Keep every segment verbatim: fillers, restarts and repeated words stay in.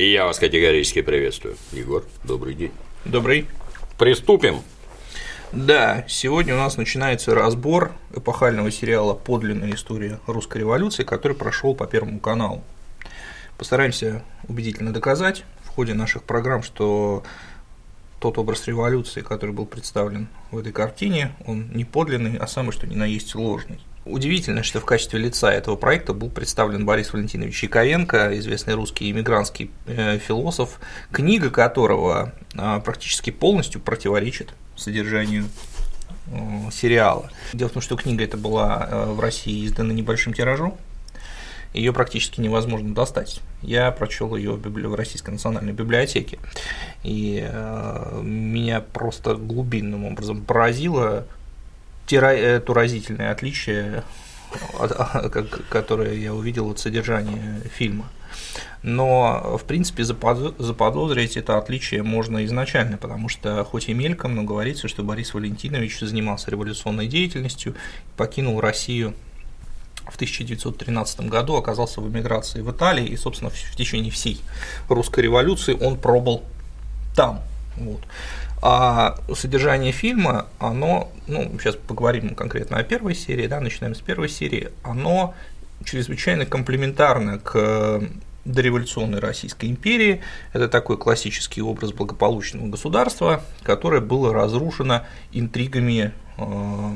И я вас категорически приветствую. Егор, добрый день. Добрый. Приступим. Да, сегодня у нас начинается разбор эпохального сериала «Подлинная история русской революции», который прошел по Первому каналу. Постараемся убедительно доказать в ходе наших программ, что тот образ революции, который был представлен в этой картине, он не подлинный, а самый что ни на есть ложный. Удивительно, что в качестве лица этого проекта был представлен Борис Валентинович Яковенко, известный русский эмигрантский философ, книга которого практически полностью противоречит содержанию сериала. Дело в том, что книга эта была в России издана небольшим тиражом, ее практически невозможно достать. Я прочел ее в Российской национальной библиотеке, и меня просто глубинным образом поразило то разительное отличие, которое я увидел от содержания фильма. Но, в принципе, заподозрить это отличие можно изначально, потому что, хоть и мельком, но говорится, что Борис Валентинович занимался революционной деятельностью, покинул Россию в тысяча девятьсот тринадцатом году, оказался в эмиграции в Италии, и, собственно, в течение всей русской революции он пробыл там. Вот. А содержание фильма, оно, ну, сейчас поговорим конкретно о первой серии, да, начинаем с первой серии, оно чрезвычайно комплементарно к дореволюционной Российской империи. Это такой классический образ благополучного государства, которое было разрушено интригами э,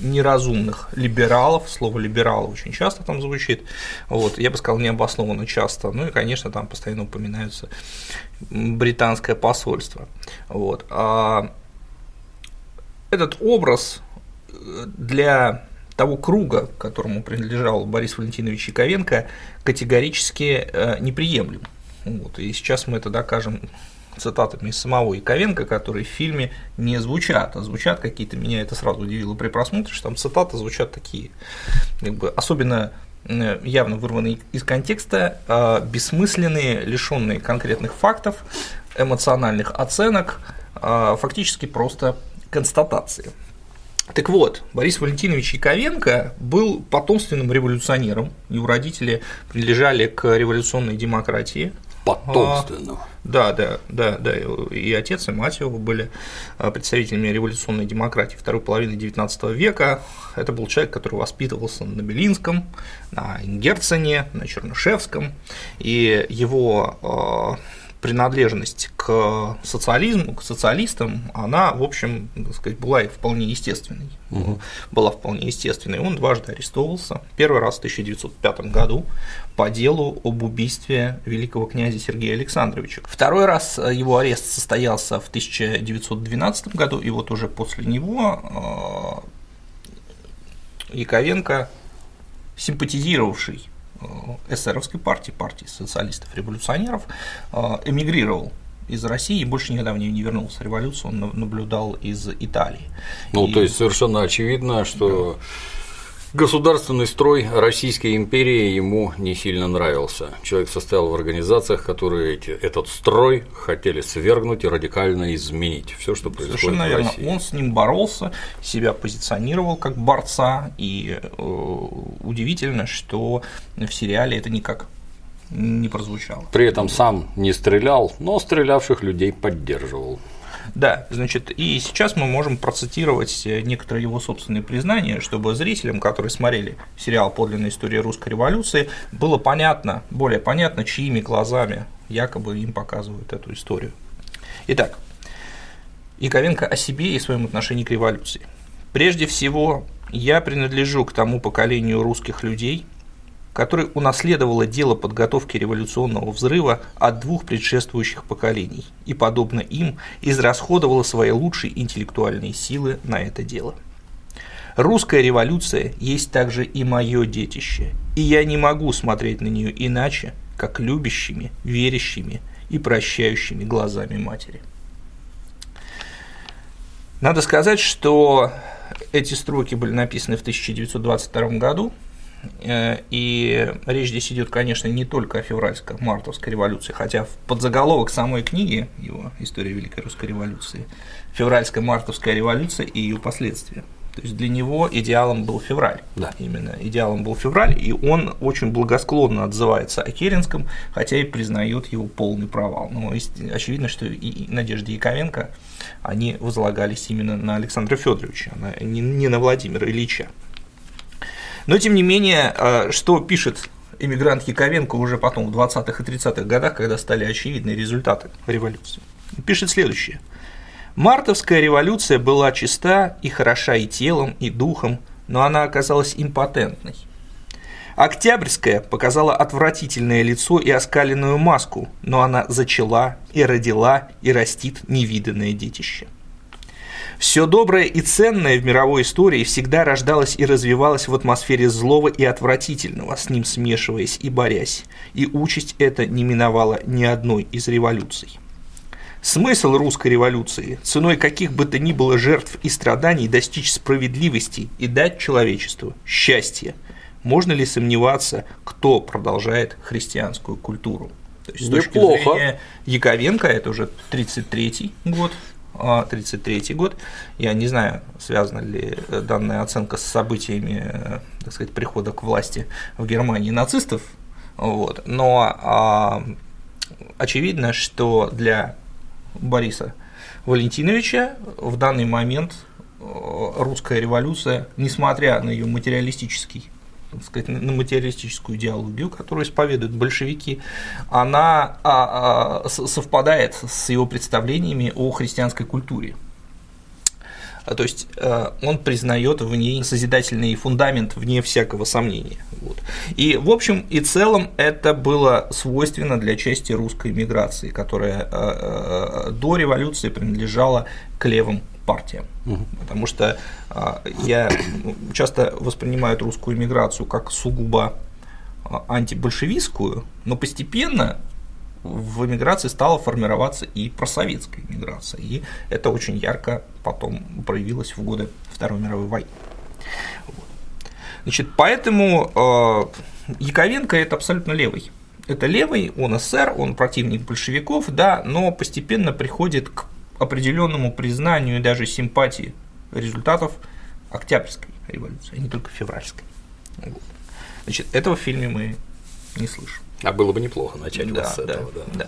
неразумных либералов. Слово «либерал» очень часто там звучит, вот, я бы сказал, необоснованно часто, ну и, конечно, там постоянно упоминаются британское посольство. Вот. А этот образ для того круга, которому принадлежал Борис Валентинович Яковенко, категорически э, неприемлем. Вот, и сейчас мы это докажем цитатами из самого Яковенко, которые в фильме не звучат, а звучат какие-то, меня это сразу удивило при просмотре, что там цитаты звучат такие, как бы, особенно э, явно вырванные из контекста, э, бессмысленные, лишенные конкретных фактов, эмоциональных оценок, э, фактически просто констатации. Так вот, Борис Валентинович Яковенко был потомственным революционером, его родители принадлежали к революционной демократии. Потомственным. А, да, да, да, да, и отец, и мать его были представителями революционной демократии второй половины девятнадцатого века. Это был человек, который воспитывался на Белинском, на Герцене, на Чернышевском, и его принадлежность к социализму, к социалистам, она, в общем, так сказать, была и вполне естественной. Угу. Была вполне естественной. Он дважды арестовывался. Первый раз в тысяча девятьсот пятом году по делу об убийстве великого князя Сергея Александровича. Второй раз его арест состоялся в тысяча девятьсот двенадцатом году, и вот уже после него Яковенко, симпатизировавший эсеровской партии, партии социалистов-революционеров, эмигрировал из России и больше никогда в нее не вернулся. Революцию он наблюдал из Италии. Ну, и... то есть совершенно очевидно, что да. Государственный строй Российской империи ему не сильно нравился. Человек состоял в организациях, которые эти, этот строй хотели свергнуть и радикально изменить. Все, что происходит совершенно в России. Верно. Он с ним боролся, себя позиционировал как борца, и э, удивительно, что в сериале это никак не прозвучало. При этом сам не стрелял, но стрелявших людей поддерживал. Да, значит, и сейчас мы можем процитировать некоторые его собственные признания, чтобы зрителям, которые смотрели сериал «Подлинная история русской революции», было понятно, более понятно, чьими глазами якобы им показывают эту историю. Итак, Яковенко о себе и своем отношении к революции. «Прежде всего, я принадлежу к тому поколению русских людей, которое унаследовало дело подготовки революционного взрыва от двух предшествующих поколений и, подобно им, израсходовало свои лучшие интеллектуальные силы на это дело. Русская революция есть также и мое детище, и я не могу смотреть на нее иначе, как любящими, верящими и прощающими глазами матери». Надо сказать, что эти строки были написаны в тысяча девятьсот двадцать втором году, и речь здесь идет, конечно, не только о февральско-мартовской революции, хотя в подзаголовок самой книги его «История Великой Русской революции» — «Февральско-мартовская революция и ее последствия». То есть для него идеалом был февраль, да. именно идеалом был февраль, и он очень благосклонно отзывается о Керенском, хотя и признает его полный провал. Но очевидно, что и надежды Яковенко, они возлагались именно на Александра Фёдоровича, не на Владимира Ильича. Но тем не менее, что пишет эмигрант Яковенко уже потом в двадцатых и тридцатых годах, когда стали очевидны результаты революции? Пишет следующее. Мартовская революция была чиста и хороша и телом, и духом, но она оказалась импотентной. Октябрьская показала отвратительное лицо и оскаленную маску, но она зачала и родила и растит невиданное детище. Все доброе и ценное в мировой истории всегда рождалось и развивалось в атмосфере злого и отвратительного, с ним смешиваясь и борясь, и участь эта не миновала ни одной из революций. Смысл русской революции, ценой каких бы то ни было жертв и страданий, достичь справедливости и дать человечеству счастье. Можно ли сомневаться, кто продолжает христианскую культуру? То есть, с точки зрения Яковенко, это уже тридцать третий год, тридцать третий год, я не знаю, связана ли данная оценка с событиями, так сказать, прихода к власти в Германии нацистов, вот, но очевидно, что для Бориса Валентиновича в данный момент русская революция, несмотря на ее материалистический, так сказать, на материалистическую идеологию, которую исповедуют большевики, она а, а, совпадает с его представлениями о христианской культуре. То есть он признает в ней созидательный фундамент вне всякого сомнения. Вот. И в общем и целом это было свойственно для части русской миграции, которая до революции принадлежала к левым партиям. Угу. Потому что я часто воспринимаю русскую миграцию как сугубо антибольшевистскую, но постепенно в эмиграции стала формироваться и просоветская эмиграция, и это очень ярко потом проявилось в годы Второй мировой войны. Значит, поэтому Яковенко – это абсолютно левый. Это левый, он эсер, он противник большевиков, да, но постепенно приходит к определенному признанию и даже симпатии результатов Октябрьской революции, а не только Февральской. Значит, этого в фильме мы не слышим. А было бы неплохо начать да, вот с да, этого. Да. Да.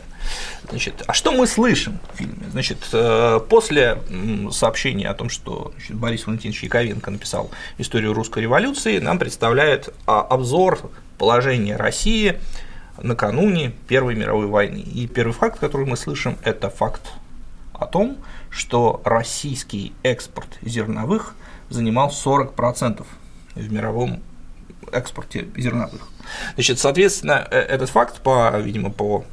Значит, а что мы слышим в фильме? Значит, после сообщения о том, что значит, Борис Валентинович Яковенко написал историю русской революции, нам представляют обзор положения России накануне Первой мировой войны. И первый факт, который мы слышим, это факт о том, что российский экспорт зерновых занимал сорок процентов в мировом экспорте зерновых. Значит, соответственно, этот факт, по, видимо, по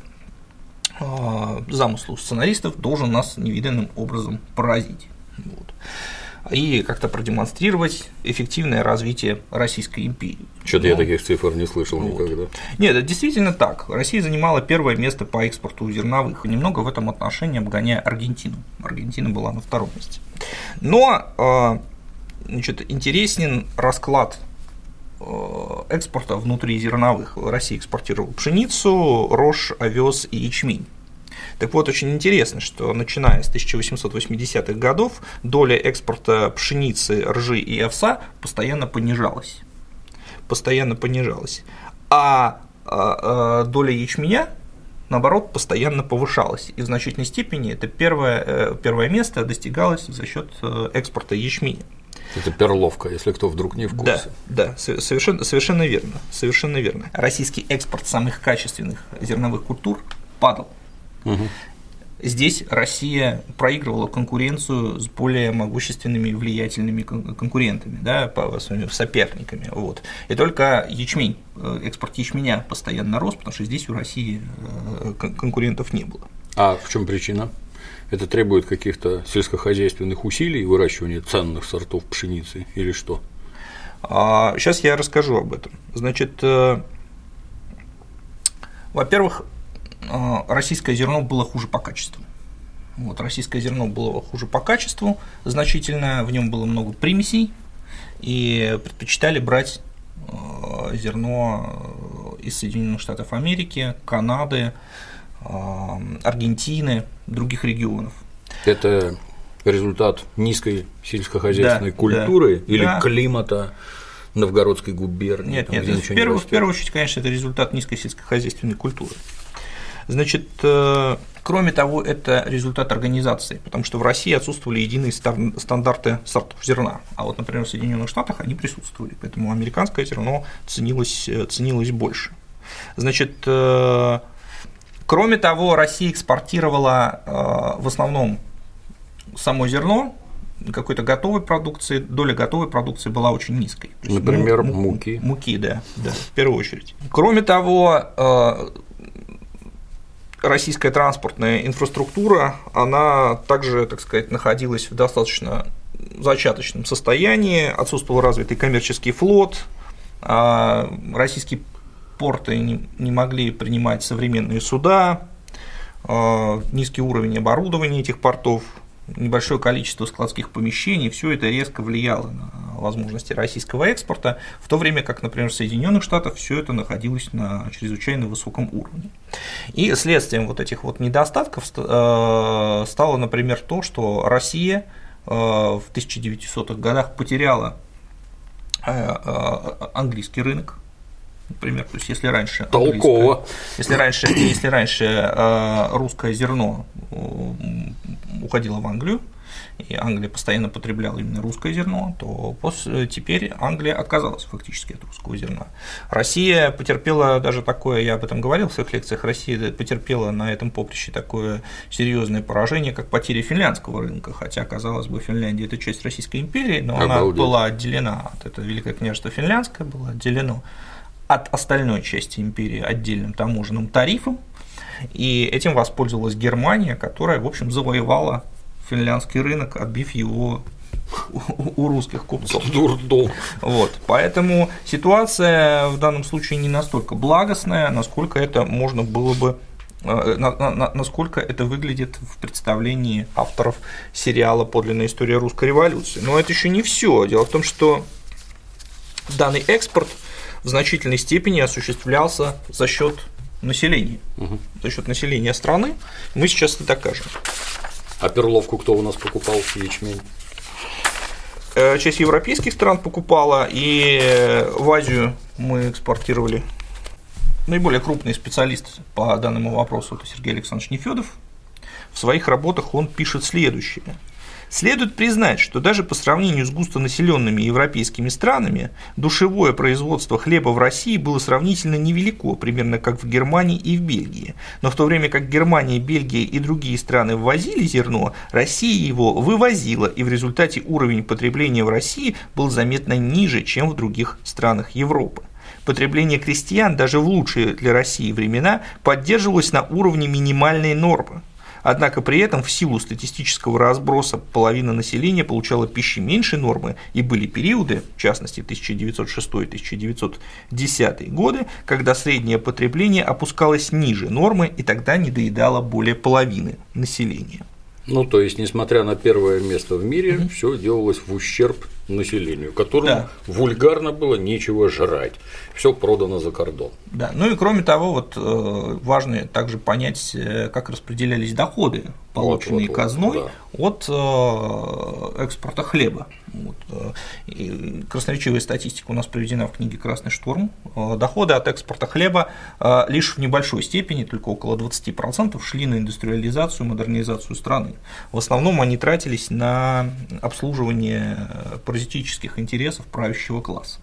замыслу сценаристов, должен нас невиданным образом поразить. Вот. И как-то продемонстрировать эффективное развитие Российской империи. Что-то ну, я таких цифр не слышал вот. никогда. Нет, это действительно так. Россия занимала первое место по экспорту зерновых, и немного в этом отношении обгоняя Аргентину. Аргентина была на втором месте. Но значит, интересен расклад экспорта внутри зерновых. Россия экспортировала пшеницу, рожь, овес и ячмень. Так вот, очень интересно, что начиная с тысяча восемьсот восьмидесятых годов доля экспорта пшеницы, ржи и овса постоянно понижалась. Постоянно понижалась. А доля ячменя, наоборот, постоянно повышалась. И в значительной степени это первое, первое место достигалось за счет экспорта ячменя. Это перловка, если кто вдруг не в курсе. Да, да, совершенно, совершенно верно, совершенно верно. Российский экспорт самых качественных зерновых культур падал. Угу. Здесь Россия проигрывала конкуренцию с более могущественными и влиятельными конкурентами, да, своими соперниками. Вот. И только ячмень, экспорт ячменя постоянно рос, потому что здесь у России конкурентов не было. А в чем причина? Это требует каких-то сельскохозяйственных усилий, выращивания ценных сортов пшеницы или что? Сейчас я расскажу об этом. Значит, во-первых, российское зерно было хуже по качеству. Вот, российское зерно было хуже по качеству, значительно, в нем было много примесей, и предпочитали брать зерно из Соединенных Штатов Америки, Канады, Аргентины, других регионов. Это результат низкой сельскохозяйственной да, культуры да, или да. климата Новгородской губернии? Нет, там, нет, нет в, первую, не в первую очередь, конечно, это результат низкой сельскохозяйственной культуры. Значит, кроме того, это результат организации, потому что в России отсутствовали единые стандарты сортов зерна, а вот, например, в Соединенных Штатах они присутствовали, поэтому американское зерно ценилось, ценилось больше. Значит, кроме того, Россия экспортировала в основном само зерно, какой-то готовой продукции, доля готовой продукции была очень низкой. Например, ну, муки. Муки, да, да, в первую очередь. Кроме того, российская транспортная инфраструктура, она также, так сказать, находилась в достаточно зачаточном состоянии, отсутствовал развитый коммерческий флот, российские порты не могли принимать современные суда, низкий уровень оборудования этих портов, небольшое количество складских помещений, все это резко влияло на возможности российского экспорта, в то время как, например, в Соединенных Штатах все это находилось на чрезвычайно высоком уровне. И следствием вот этих вот недостатков стало, например, то, что Россия в тысяча девятисотых годах потеряла английский рынок. Например, то есть если раньше толково, если раньше, если раньше русское зерно уходило в Англию, и Англия постоянно потребляла именно русское зерно, то после, теперь Англия отказалась фактически от русского зерна. Россия потерпела даже такое, я об этом говорил в своих лекциях, Россия потерпела на этом поприще такое серьезное поражение, как потеря финляндского рынка, хотя, казалось бы, Финляндия – это часть Российской империи, но Обалдеть. она была отделена от этого, Великое княжество Финляндское было отделено от остальной части империи отдельным таможенным тарифом, и этим воспользовалась Германия, которая, в общем, завоевала финляндский рынок, отбив его у русских купцов. Вот. Поэтому ситуация в данном случае не настолько благостная, насколько это можно было бы, насколько это выглядит в представлении авторов сериала «Подлинная история русской революции». Но это еще не все. Дело в том, что данный экспорт в значительной степени осуществлялся за счет населения, угу. за счет населения страны. Мы сейчас это докажем. А перловку кто у нас покупал, ячмень? Часть европейских стран покупала, и в Азию мы экспортировали. Наиболее крупный специалист по данному вопросу – это Сергей Александрович Нефёдов. В своих работах он пишет следующее. Следует признать, что даже по сравнению с густонаселенными европейскими странами душевое производство хлеба в России было сравнительно невелико, примерно как в Германии и в Бельгии. Но в то время как Германия, Бельгия и другие страны ввозили зерно, Россия его вывозила, и в результате уровень потребления в России был заметно ниже, чем в других странах Европы. Потребление крестьян даже в лучшие для России времена поддерживалось на уровне минимальной нормы. Однако при этом в силу статистического разброса половина населения получала пищи меньше нормы, и были периоды, в частности тысяча девятьсот шестой — тысяча девятьсот десятый годы, когда среднее потребление опускалось ниже нормы и тогда недоедало более половины населения. Ну, то есть, несмотря на первое место в мире, mm-hmm. все делалось в ущерб населению, которому да. вульгарно было нечего жрать, все продано за кордон. Да, ну и кроме того, вот важно также понять, как распределялись доходы, полученные вот, вот, казной вот, да. от экспорта хлеба. Вот. Красноречивая статистика у нас приведена в книге «Красный штурм». Доходы от экспорта хлеба лишь в небольшой степени, только около двадцати процентов, шли на индустриализацию, модернизацию страны. В основном они тратились на обслуживание паразитических интересов правящего класса.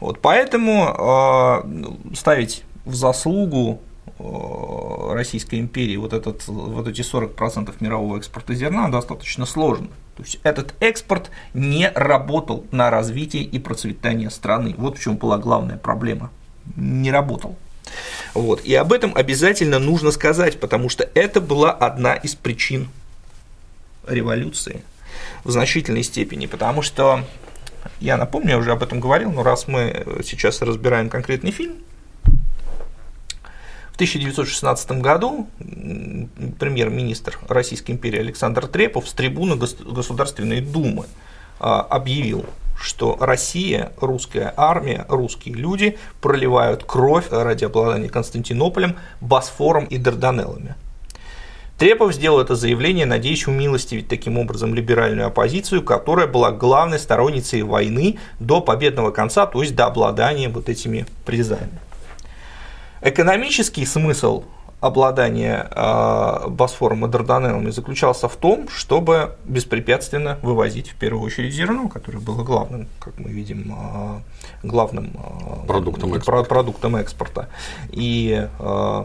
Вот. Поэтому ставить в заслугу Российской империи вот, этот, вот эти сорок процентов мирового экспорта зерна достаточно сложно. То есть этот экспорт не работал на развитие и процветание страны. Вот в чем была главная проблема. Не работал. Вот. И об этом обязательно нужно сказать, потому что это была одна из причин революции в значительной степени, потому что, я напомню, я уже об этом говорил, но раз мы сейчас разбираем конкретный фильм, в тысяча девятьсот шестнадцатом году премьер-министр Российской империи Александр Трепов с трибуны Государственной Думы объявил, что Россия, русская армия, русские люди проливают кровь ради обладания Константинополем, Босфором и Дарданеллами. Трепов сделал это заявление, надеясь умилостивить таким образом либеральную оппозицию, которая была главной сторонницей войны до победного конца, то есть до обладания вот этими призами. Экономический смысл обладания э, Босфором и Дарданеллами заключался в том, чтобы беспрепятственно вывозить в первую очередь зерно, которое было главным, как мы видим, э, главным э, продуктом, э, экспорта. продуктом экспорта. И э,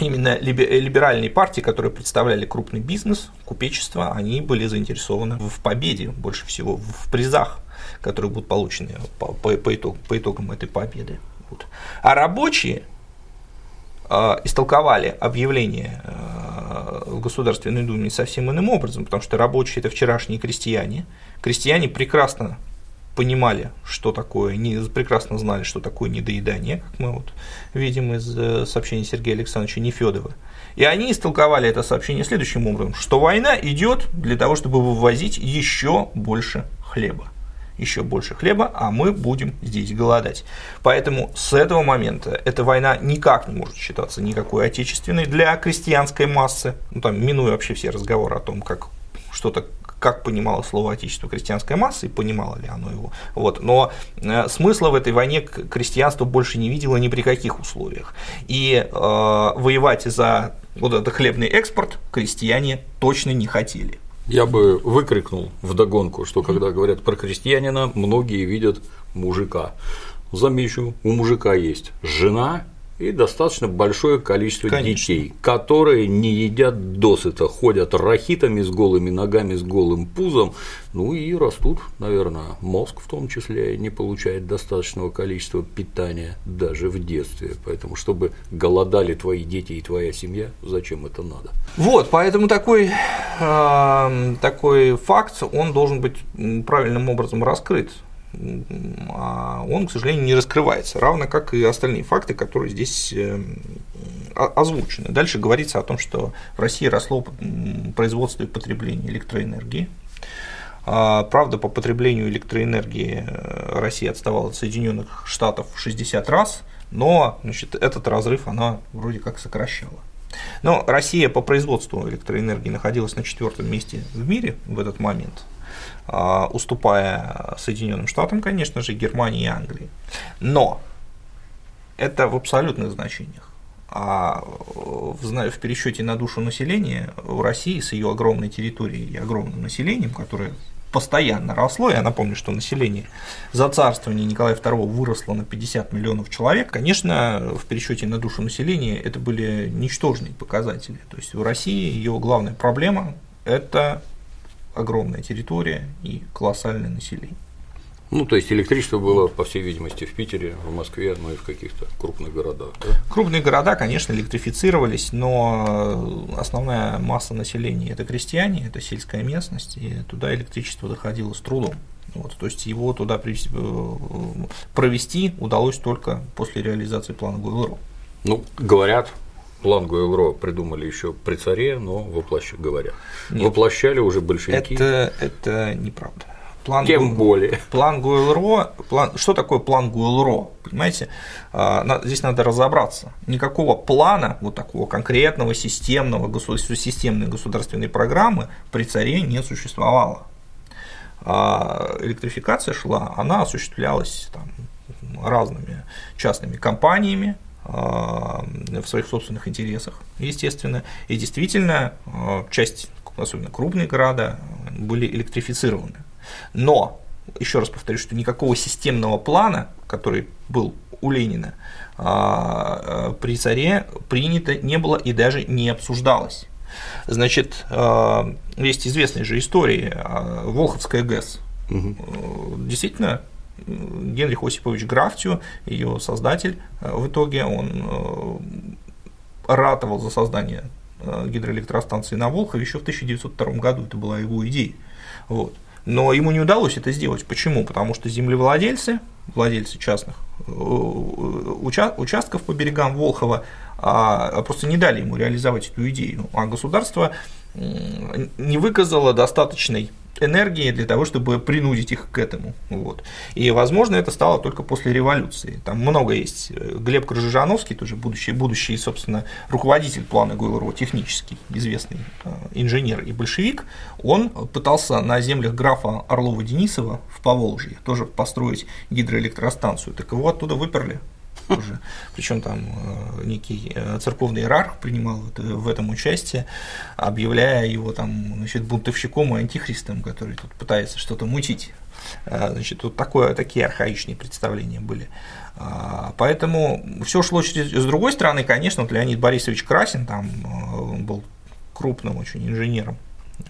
именно либеральные партии, которые представляли крупный бизнес, купечество, они были заинтересованы в победе больше всего, в призах, которые будут получены по, по, по, итог, по итогам этой победы. Вот. А рабочие истолковали объявление в Государственной Думе совсем иным образом, потому что рабочие – это вчерашние крестьяне. Крестьяне прекрасно понимали, что такое, прекрасно знали, что такое недоедание, как мы вот видим из сообщения Сергея Александровича Нефёдова. И они истолковали это сообщение следующим образом, что война идет для того, чтобы вывозить еще больше хлеба. еще больше хлеба, а мы будем здесь голодать. Поэтому с этого момента эта война никак не может считаться никакой отечественной для крестьянской массы, ну, там, минуя вообще все разговоры о том, как что-то, как понимало слово «отечество» крестьянская масса и понимало ли оно его. Вот. Но смысла в этой войне крестьянство больше не видело ни при каких условиях. И э, воевать за вот этот хлебный экспорт крестьяне точно не хотели. Я бы выкрикнул вдогонку, что когда говорят про крестьянина, многие видят мужика. Замечу, у мужика есть жена и достаточно большое количество Конечно. детей, которые не едят досыта, ходят рахитами с голыми ногами, с голым пузом, ну и растут, наверное, мозг в том числе не получает достаточного количества питания даже в детстве, поэтому чтобы голодали твои дети и твоя семья, зачем это надо? Вот, поэтому такой, э, такой факт, он должен быть правильным образом раскрыт. Он, к сожалению, не раскрывается, равно как и остальные факты, которые здесь озвучены. Дальше говорится о том, что в России росло производство и потребление электроэнергии. Правда, по потреблению электроэнергии Россия отставала от Соединенных Штатов в шестьдесят раз, но значит, этот разрыв она вроде как сокращала. Но Россия по производству электроэнергии находилась на четвертом месте в мире в этот момент, уступая Соединенным Штатам, конечно же, Германии и Англии. Но это в абсолютных значениях. А в пересчете на душу населения у России с ее огромной территорией и огромным населением, которое постоянно росло, я напомню, что население за царствование Николая второго выросло на пятьдесят миллионов человек, конечно, в пересчете на душу населения это были ничтожные показатели. То есть у России ее главная проблема – это огромная территория и колоссальное население. Ну, то есть электричество было, по всей видимости, в Питере, в Москве, ну и в каких-то крупных городах. Да? Крупные города, конечно, электрифицировались, но основная масса населения – это крестьяне, это сельская местность, и туда электричество доходило с трудом. Вот, то есть его туда провести удалось только после реализации плана ГОЭЛРО. Ну, говорят… План ГОЭЛРО придумали еще при царе, но воплощали, говоря. Нет, воплощали уже большевики. Это, это неправда. План Тем ГОЭЛРО, более. План ГОЭЛРО, план, что такое план ГОЭЛРО? Понимаете, здесь надо разобраться. Никакого плана, вот такого конкретного, системного, системной государственной программы при царе не существовало. Электрификация шла, она осуществлялась там, разными частными компаниями, в своих собственных интересах, естественно, и действительно часть, особенно крупные города, были электрифицированы. Но, еще раз повторюсь, что никакого системного плана, который был у Ленина, при царе принято не было и даже не обсуждалось. Значит, есть известные же истории, Волховская ГЭС, угу. действительно, Генрих Осипович Графтио, ее создатель, в итоге он ратовал за создание гидроэлектростанции на Волхове еще в тысяча девятьсот втором году, это была его идея. Вот. Но ему не удалось это сделать. Почему? Потому что землевладельцы, владельцы частных уча- участков по берегам Волхова просто не дали ему реализовать эту идею, а государство не выказало достаточной энергии для того, чтобы принудить их к этому. Вот. И, возможно, это стало только после революции. Там много есть. Глеб Кржижановский, тоже будущий, будущий собственно, руководитель плана ГОЭЛРО, технический, известный инженер и большевик, он пытался на землях графа Орлова-Денисова в Поволжье тоже построить гидроэлектростанцию. Так его оттуда выперли. Причем там некий церковный иерарх принимал в этом участие, объявляя его там, значит, бунтовщиком и антихристом, который тут пытается что-то мутить. Значит, вот такое, такие архаичные представления были. Поэтому все шло через. С другой стороны, конечно, вот Леонид Борисович Красин там был крупным очень инженером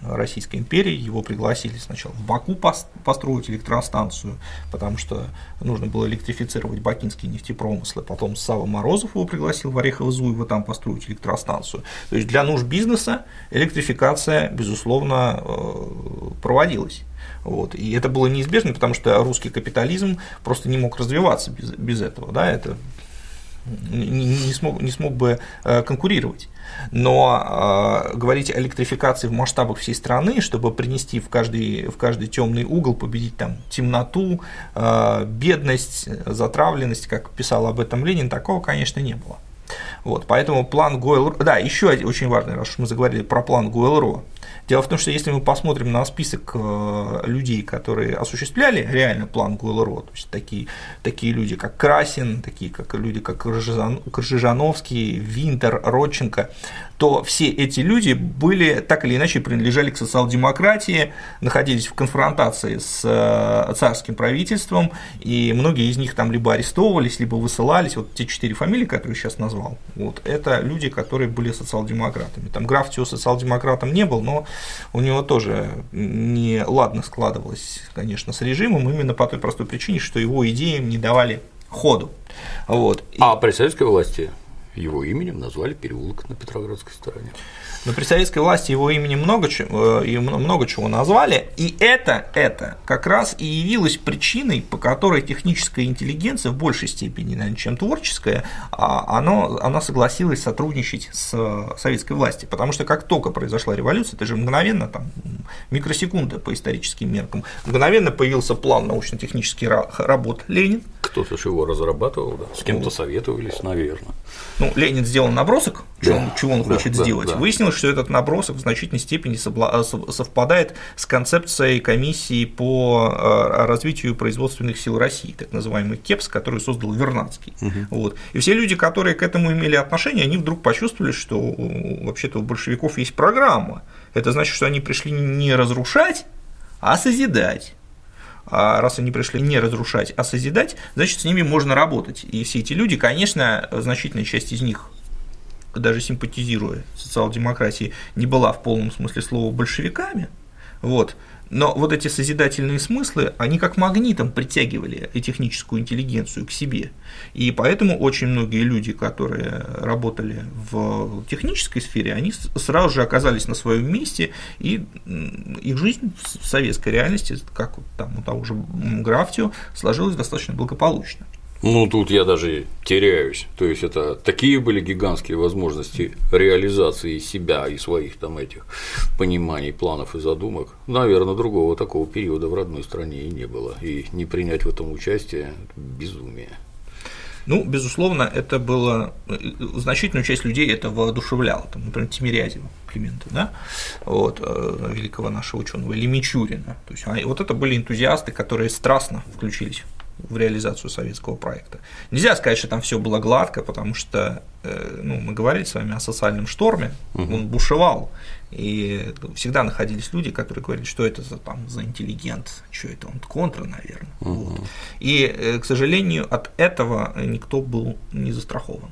Российской империи, его пригласили сначала в Баку построить электростанцию, потому что нужно было электрифицировать бакинские нефтепромыслы, потом Савва Морозов его пригласил в Орехово-Зуево там построить электростанцию. То есть для нужд бизнеса электрификация, безусловно, проводилась. Вот. И это было неизбежно, потому что русский капитализм просто не мог развиваться без, без этого, да, это не смог, не смог бы конкурировать. Но э, говорить о электрификации в масштабах всей страны, чтобы принести в каждый, в каждый темный угол, победить там темноту, э, бедность, затравленность, как писал об этом Ленин, такого, конечно, не было. Вот, поэтому план ГОЭЛРО… Да, еще очень важный, раз уж мы заговорили про план ГОЭЛРО. Дело в том, что если мы посмотрим на список людей, которые осуществляли реально план ГОЭЛРО, то есть такие, такие люди, как Красин, такие как люди, как Кржижановский, Винтер, Родченко, то все эти люди были, так или иначе, принадлежали к социал-демократии, находились в конфронтации с царским правительством, и многие из них там либо арестовывались, либо высылались. Вот те четыре фамилии, которые сейчас назвал, вот, это люди, которые были социал-демократами. Там Графтио социал-демократом не был, но у него тоже не ладно складывалось, конечно, с режимом, именно по той простой причине, что его идеям не давали ходу. Вот. А при советской власти его именем назвали переулок на Петроградской стороне. Но при советской власти его именем много чего, много чего назвали, и это, это как раз и явилось причиной, по которой техническая интеллигенция в большей степени, наверное, чем творческая, она, она согласилась сотрудничать с советской властью, потому что как только произошла революция, это же мгновенно, там, микросекунда по историческим меркам, мгновенно появился план научно-технических работ Ленин. Кто-то же его разрабатывал, да? С кем-то советовались, наверное. Ну, Ленин сделал набросок, да, чего он хочет да, сделать. Да, да. Выяснилось, что этот набросок в значительной степени совпадает с концепцией комиссии по развитию производственных сил России, так называемый КЭПС, который создал Вернадский. Угу. Вот. И все люди, которые к этому имели отношение, они вдруг почувствовали, что вообще-то у большевиков есть программа. Это значит, что они пришли не разрушать, а созидать. А раз они пришли не разрушать, а созидать, значит, с ними можно работать. И все эти люди, конечно, значительная часть из них, даже симпатизируя социал-демократии, не была в полном смысле слова большевиками, вот. Но вот эти созидательные смыслы, они как магнитом притягивали и техническую интеллигенцию к себе, и поэтому очень многие люди, которые работали в технической сфере, они сразу же оказались на своем месте, и их жизнь в советской реальности, как там у того же Графтио, сложилась достаточно благополучно. Ну, тут я даже теряюсь, то есть это такие были гигантские возможности реализации себя и своих там этих пониманий, планов и задумок, наверное, другого такого периода в родной стране и не было, и не принять в этом участие – безумие. Ну, безусловно, это было… Значительную часть людей это воодушевляло, там, например, Тимирязева, Климента, да? Вот, великого нашего ученого, или Мичурина, то есть вот это были энтузиасты, которые страстно включились в реализацию советского проекта. Нельзя сказать, что там все было гладко, потому что, ну, мы говорили с вами о социальном шторме, угу. Он бушевал, и всегда находились люди, которые говорили, что это за, там, за интеллигент, что это он, контра, наверное. Угу. Вот. И, к сожалению, от этого никто был не застрахован.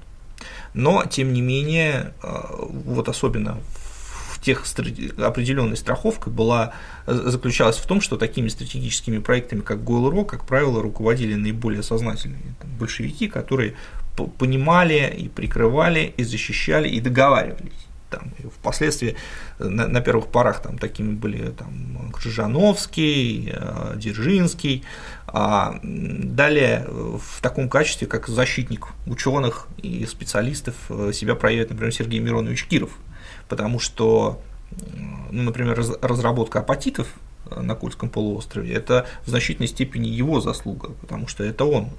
Но, тем не менее, вот особенно в тех определенной страховке была… заключалась в том, что такими стратегическими проектами, как ГОЭЛРО, как правило, руководили наиболее сознательные большевики, которые понимали и прикрывали, и защищали, и договаривались. Там, и впоследствии на, на первых порах там, такими были там, Кржижановский, Дзержинский, а далее в таком качестве, как защитник ученых и специалистов, себя проявит, например, Сергей Миронович Киров, потому что, ну, например, разработка апатитов на Кольском полуострове, это в значительной степени его заслуга, потому что это он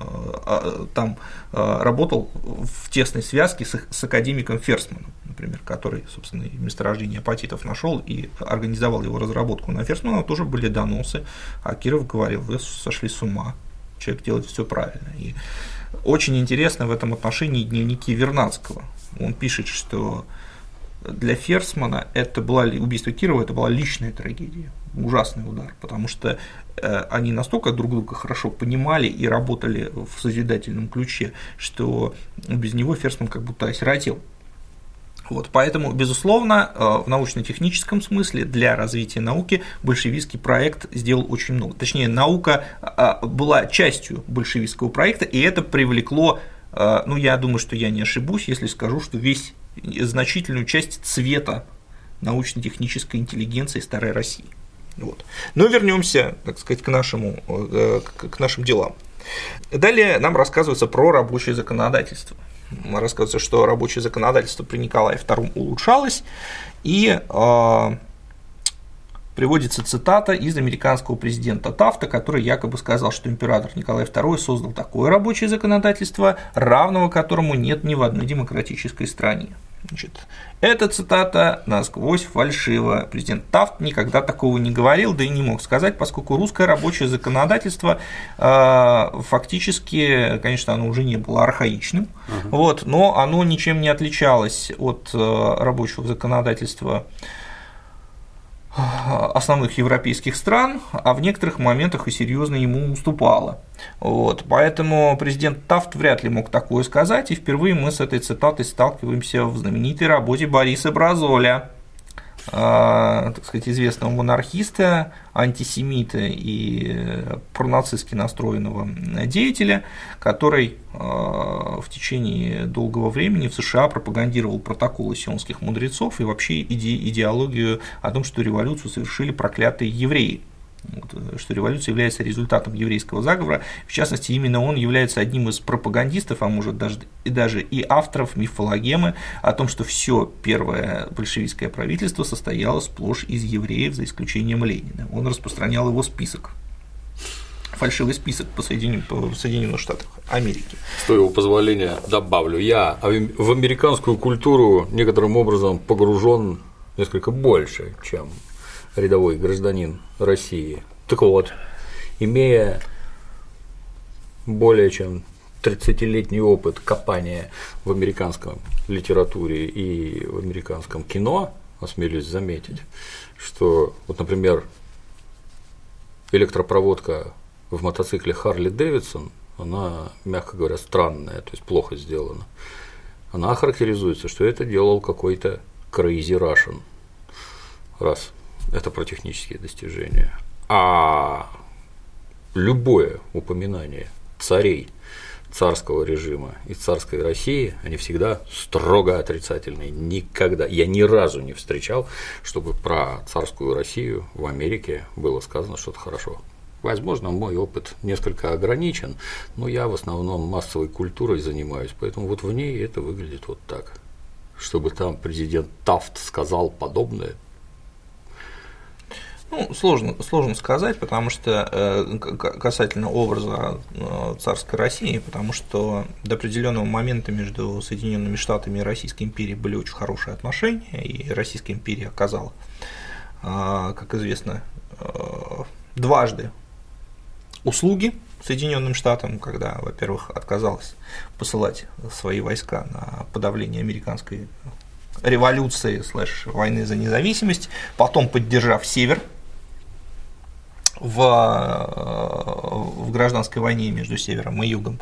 там работал в тесной связке с академиком Ферсманом, например, который, собственно, месторождение апатитов нашел и организовал его разработку. На Ферсмана тоже были доносы, а Киров говорил: вы сошли с ума, человек делает все правильно. И очень интересны в этом отношении дневники Вернадского. Он пишет, что для Ферсмана это было, убийство Кирова это была личная трагедия, ужасный удар, потому что они настолько друг друга хорошо понимали и работали в созидательном ключе, что без него Ферсман как будто осиротел. Вот, поэтому, безусловно, в научно-техническом смысле для развития науки большевистский проект сделал очень много. Точнее, наука была частью большевистского проекта, и это привлекло, ну, я думаю, что я не ошибусь, если скажу, что весь значительную часть цвета научно-технической интеллигенции старой России. Вот. Но вернемся, так сказать, к, нашему, к нашим делам. Далее нам рассказывается про рабочее законодательство. Рассказывается, что рабочее законодательство при Николае втором улучшалось, и э, приводится цитата из американского президента Тафта, который якобы сказал, что император Николай второй создал такое рабочее законодательство, равного которому нет ни в одной демократической стране. Значит, эта цитата насквозь фальшива. Президент Тафт никогда такого не говорил, да и не мог сказать, поскольку русское рабочее законодательство э, фактически, конечно, оно уже не было архаичным, uh-huh. вот, но оно ничем не отличалось от э, рабочего законодательства основных европейских стран, а в некоторых моментах и серьезно ему уступало. Вот, поэтому президент Тафт вряд ли мог такое сказать, и впервые мы с этой цитатой сталкиваемся в знаменитой работе Бориса Бразоля, э, так сказать, известного монархиста, антисемита и пронацистски настроенного деятеля, который э, в течение долгого времени в США пропагандировал протоколы сионских мудрецов и вообще иде- идеологию о том, что революцию совершили проклятые евреи, что революция является результатом еврейского заговора. В частности, именно он является одним из пропагандистов, а может даже и, даже и авторов мифологемы о том, что все первое большевистское правительство состояло сплошь из евреев, за исключением Ленина. Он распространял его список, фальшивый список по Соединенным Штатам Америки. С твоего позволения добавлю, я в американскую культуру некоторым образом погружен несколько больше, чем рядовой гражданин России. Так вот, имея более чем тридцатилетний опыт копания в американской литературе и в американском кино, осмелюсь заметить, что, вот, например, электропроводка в мотоцикле Харли Дэвидсон, она, мягко говоря, странная, то есть плохо сделана, она характеризуется, что это делал какой-то crazy Russian. Раз. Это про технические достижения. А любое упоминание царей, царского режима и царской России, они всегда строго отрицательные. Никогда. Я ни разу не встречал, чтобы про царскую Россию в Америке было сказано что-то хорошо. Возможно, мой опыт несколько ограничен, но я в основном массовой культурой занимаюсь, поэтому вот в ней это выглядит вот так. Чтобы там президент Тафт сказал подобное. Ну, сложно, сложно сказать, потому что касательно образа царской России, потому что до определенного момента между Соединенными Штатами и Российской империей были очень хорошие отношения, и Российская империя оказала, как известно, дважды услуги Соединенным Штатам, когда, во-первых, отказалась посылать свои войска на подавление американской революции слэш войны за независимость, потом поддержав Север в, в гражданской войне между Севером и Югом.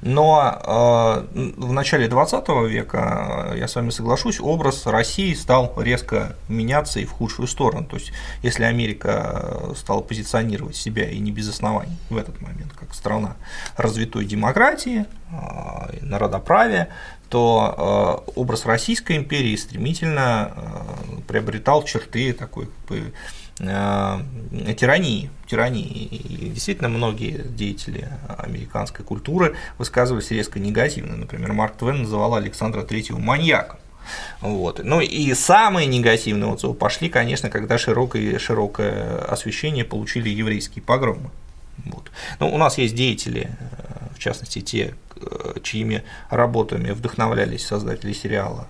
Но э, в начале двадцатого века, я с вами соглашусь, образ России стал резко меняться и в худшую сторону. То есть, если Америка стала позиционировать себя, и не без оснований в этот момент, как страна развитой демократии, э, народоправия, то э, образ Российской империи стремительно э, приобретал черты такой, как бы, тирании, тирании. И действительно, многие деятели американской культуры высказывались резко негативно. Например, Марк Твен называл Александра Третьего маньяком. Вот. Ну и самые негативные отзывы пошли, конечно, когда широкое, широкое освещение получили еврейские погромы. Вот. Ну, у нас есть деятели, в частности, те, чьими работами вдохновлялись создатели сериала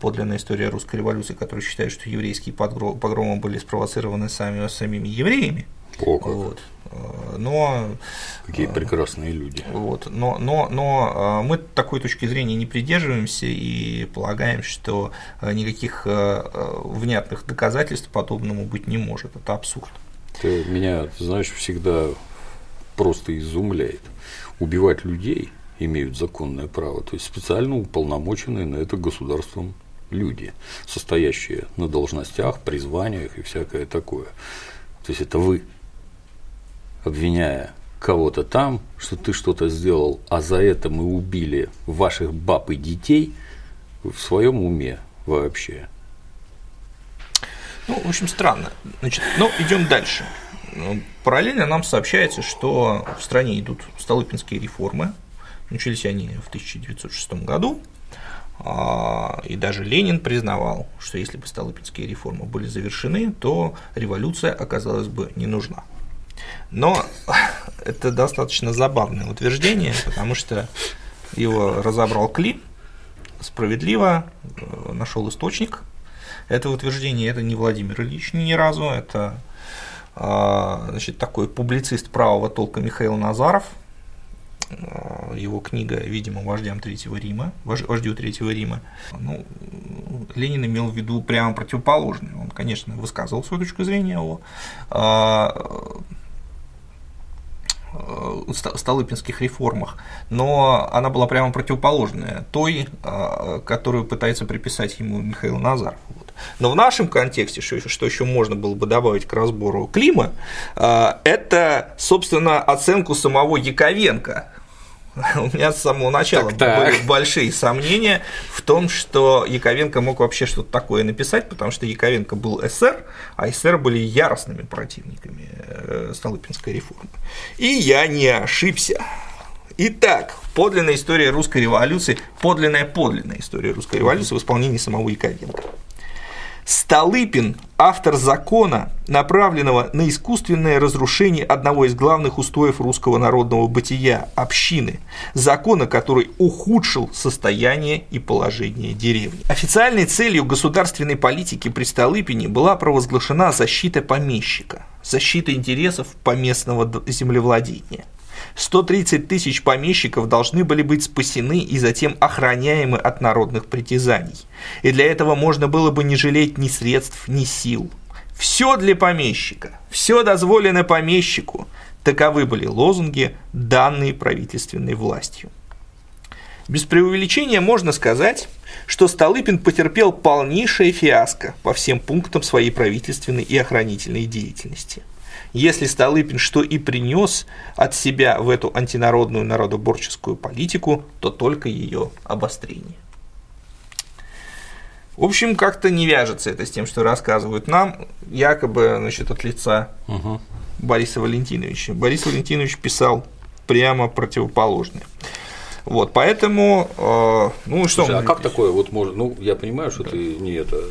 «Подлинная история русской революции», которые считают, что еврейские погромы были спровоцированы сами, самими евреями. О, как. Вот. Но, какие прекрасные люди. Вот, но, но, но мы такой точки зрения не придерживаемся и полагаем, что никаких внятных доказательств подобному быть не может. Это абсурд. Ты меня, знаешь, всегда просто изумляет. Убивать людей имеют законное право, то есть специально уполномоченные на это государством люди, состоящие на должностях, призваниях и всякое такое. То есть это вы, обвиняя кого-то там, что ты что-то сделал, а за это мы убили ваших баб и детей, в своем уме вообще. Ну, в общем, странно. Значит, ну, идем дальше. Параллельно нам сообщается, что в стране идут столыпинские реформы. Начались они в тысяча девятьсот шестом году. И даже Ленин признавал, что если бы столыпинские реформы были завершены, то революция оказалась бы не нужна. Но это достаточно забавное утверждение, потому что его разобрал Кли, справедливо нашел источник этого утверждения. Это не Владимир Ильич ни разу, это, значит, такой публицист правого толка Михаил Назаров. Его книга, видимо, «Вождям Третьего Рима», «Вождю Третьего Рима». Ну, Ленин имел в виду прямо противоположное. Он, конечно, высказывал свою точку зрения о, о, о столыпинских реформах, но она была прямо противоположная той, которую пытается приписать ему Михаил Назаров. Но в нашем контексте, что еще можно было бы добавить к разбору Клима, это, собственно, оценку самого Яковенко. У меня с самого начала так-так. были большие сомнения в том, что Яковенко мог вообще что-то такое написать, потому что Яковенко был эс эр, а эс эр были яростными противниками Столыпинской реформы. И я не ошибся. Итак, подлинная история русской революции, подлинная-подлинная история русской революции в исполнении самого Яковенко. Столыпин, автор закона, направленного на искусственное разрушение одного из главных устоев русского народного бытия – общины, закона, который ухудшил состояние и положение деревни. Официальной целью государственной политики при Столыпине была провозглашена защита помещика, защита интересов поместного землевладения. сто тридцать тысяч помещиков должны были быть спасены и затем охраняемы от народных притязаний. И для этого можно было бы не жалеть ни средств, ни сил. Все для помещика, все дозволено помещику. Таковы были лозунги, данные правительственной властью. Без преувеличения можно сказать, что Столыпин потерпел полнейшее фиаско по всем пунктам своей правительственной и охранительной деятельности. Если Столыпин что и принес от себя в эту антинародную народоборческую политику, то только ее обострение. В общем, как-то не вяжется это с тем, что рассказывают нам, якобы, значит, от лица угу. Бориса Валентиновича. Борис Валентинович писал прямо противоположное. Вот, поэтому, э, ну что. Слушай, а как такое вот можно? Ну, я понимаю, что да. ты не это,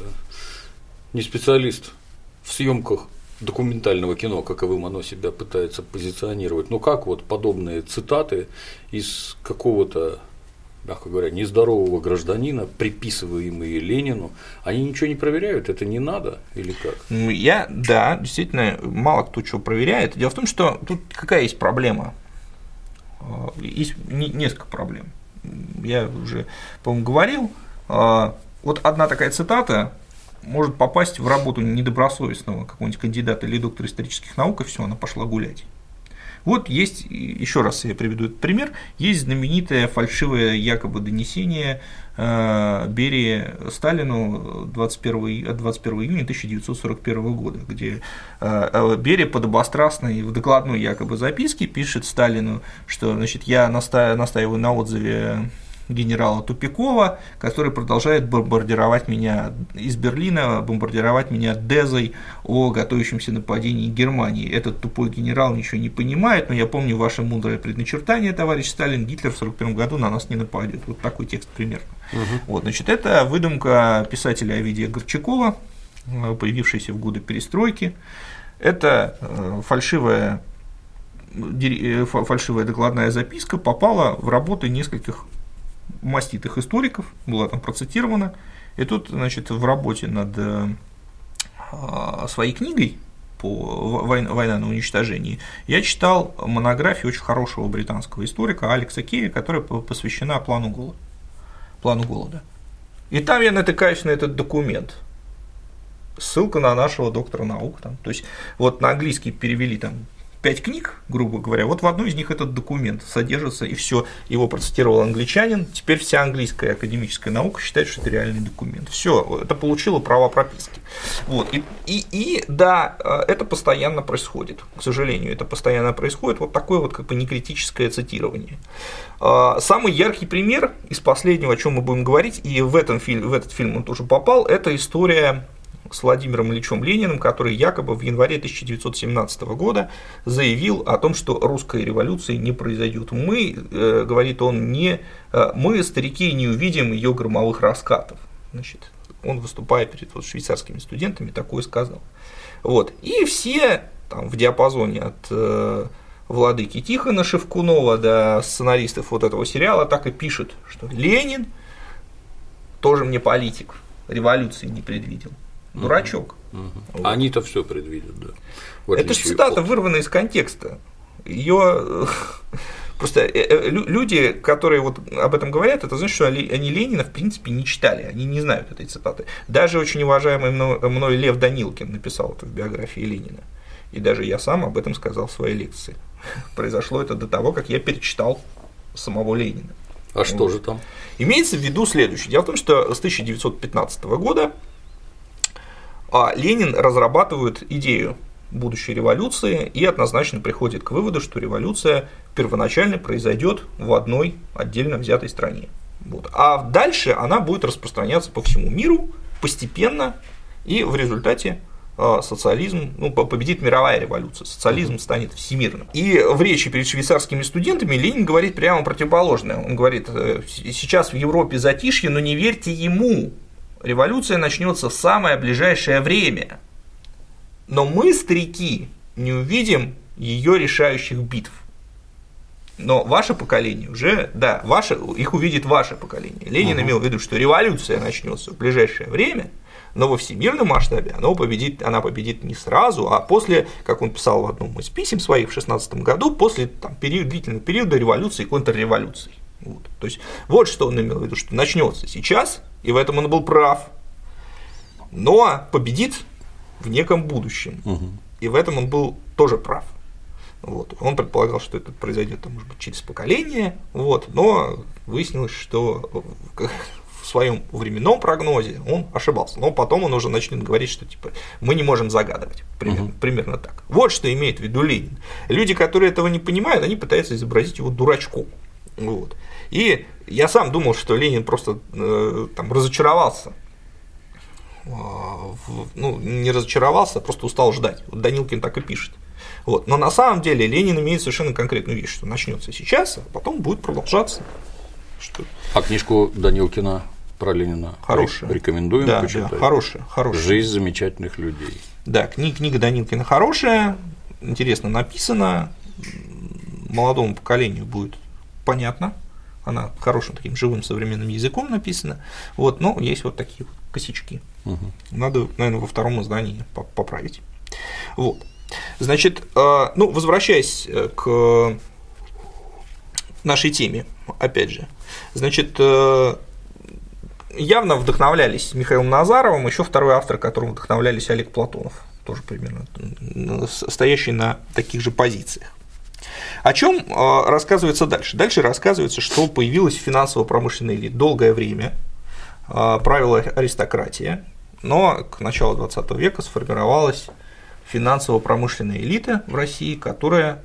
не специалист в съемках документального кино, каковым оно себя пытается позиционировать. Но как вот подобные цитаты из какого-то, мягко говоря, нездорового гражданина, приписываемые Ленину, они ничего не проверяют, это не надо или как? Я, да, действительно, мало кто чего проверяет. Дело в том, что тут какая есть проблема? Есть несколько проблем. Я уже, по-моему, говорил. Вот одна такая цитата может попасть в работу недобросовестного какого-нибудь кандидата или доктора исторических наук, и все, она пошла гулять. Вот есть, еще раз я приведу этот пример, есть знаменитое фальшивое якобы донесение Берии Сталину двадцать первого июня тысяча девятьсот сорок первого года, где Берия подобострастно и в докладной якобы записке пишет Сталину, что, значит, я настаиваю на отзыве генерала Тупикова, который продолжает бомбардировать меня из Берлина, бомбардировать меня дезой о готовящемся нападении Германии. Этот тупой генерал ничего не понимает, но я помню ваше мудрое предначертание, товарищ Сталин, Гитлер в сорок первом году на нас не нападет. Вот такой текст примерно. Угу. Вот, значит, это выдумка писателя Овидия Горчакова, появившаяся в годы перестройки. Это фальшивая, фальшивая докладная записка попала в работы нескольких маститых историков, была там процитирована, и тут, значит, в работе над своей книгой по «Война на уничтожении» я читал монографию очень хорошего британского историка Алекса Кея, которая посвящена плану голода. плану голода. И там я натыкаюсь на этот документ. Ссылка на нашего доктора наук. Там. То есть, вот на английский перевели там пять книг, грубо говоря, вот в одну из них этот документ содержится, и все, его процитировал англичанин, теперь вся английская академическая наука считает, что это реальный документ. Все, это получило права прописки. Вот. И, и, и да, это постоянно происходит, к сожалению, это постоянно происходит, вот такое вот как бы некритическое цитирование. Самый яркий пример из последнего, о чем мы будем говорить, и в, этом фильм, в этот фильм он тоже попал, это история с Владимиром Ильичем Лениным, который якобы в январе тысяча девятьсот семнадцатого года заявил о том, что русской революции не произойдет. Мы, говорит он, не, мы, старики, не увидим ее громовых раскатов. Значит, он, выступая перед вот швейцарскими студентами, такое сказал. Вот. И все там, в диапазоне от владыки Тихона Шевкунова до сценаристов вот этого сериала так и пишут, что Ленин тоже мне политик, революции не предвидел. Дурачок. Угу. Вот. Они-то все предвидят, да. Это же цитата, от... вырванная из контекста. Ее просто люди, которые вот об этом говорят, это значит, что они Ленина в принципе не читали, они не знают этой цитаты. Даже очень уважаемый мной Лев Данилкин написал это в биографии Ленина. И даже я сам об этом сказал в своей лекции. Произошло это до того, как я перечитал самого Ленина. А вот. Что же там? Имеется в виду следующее. Дело в том, что с тысяча девятьсот пятнадцатого года Ленин разрабатывает идею будущей революции и однозначно приходит к выводу, что революция первоначально произойдет в одной отдельно взятой стране. Вот. А дальше она будет распространяться по всему миру постепенно, и в результате социализм, ну, победит мировая революция, социализм станет всемирным. И в речи перед швейцарскими студентами Ленин говорит прямо противоположное. Он говорит: сейчас в Европе затишье, но не верьте ему. Революция начнется в самое ближайшее время, но мы, старики, не увидим ее решающих битв. Но ваше поколение уже, да, ваше, их увидит ваше поколение. Ленин угу. имел в виду, что революция начнется в ближайшее время, но во всемирном масштабе она победит, она победит не сразу, а после, как он писал в одном из писем своих в шестнадцатом году, после там, период, длительного периода революции и контрреволюции. Вот. То есть вот что он имел в виду, что начнется сейчас, и в этом он был прав, но победит в неком будущем, угу. и в этом он был тоже прав. Вот. Он предполагал, что это произойдет, там, может быть, через поколение, вот, но выяснилось, что в своем временном прогнозе он ошибался, но потом он уже начнет говорить, что типа мы не можем загадывать, примерно, угу. примерно так. Вот что имеет в виду Ленин. Люди, которые этого не понимают, они пытаются изобразить его дурачком. Вот. И я сам думал, что Ленин просто э, там, разочаровался, в, ну, не разочаровался, а просто устал ждать, вот Данилкин так и пишет, вот. Но на самом деле Ленин имеет совершенно конкретную вещь, что начнется сейчас, а потом будет продолжаться. Что... А книжку Данилкина про Ленина хорошая. Рекомендуем да, почитать, да, хорошая, хорошая. «Жизнь замечательных людей». Да, книга, книга Данилкина хорошая, интересно написана, молодому поколению будет понятно, она хорошим таким живым современным языком написана, вот, но есть вот такие вот косячки. Угу. Надо, наверное, во втором издании поправить. Вот. Значит, ну, возвращаясь к нашей теме, опять же, значит, явно вдохновлялись Михаилом Назаровым, еще второй автор, которым вдохновлялись Олег Платонов, тоже примерно стоящий на таких же позициях. О чем рассказывается дальше? Дальше рассказывается, что появилась финансово-промышленная элита, долгое время правила аристократия, но к началу двадцатого века сформировалась финансово-промышленная элита в России, которая,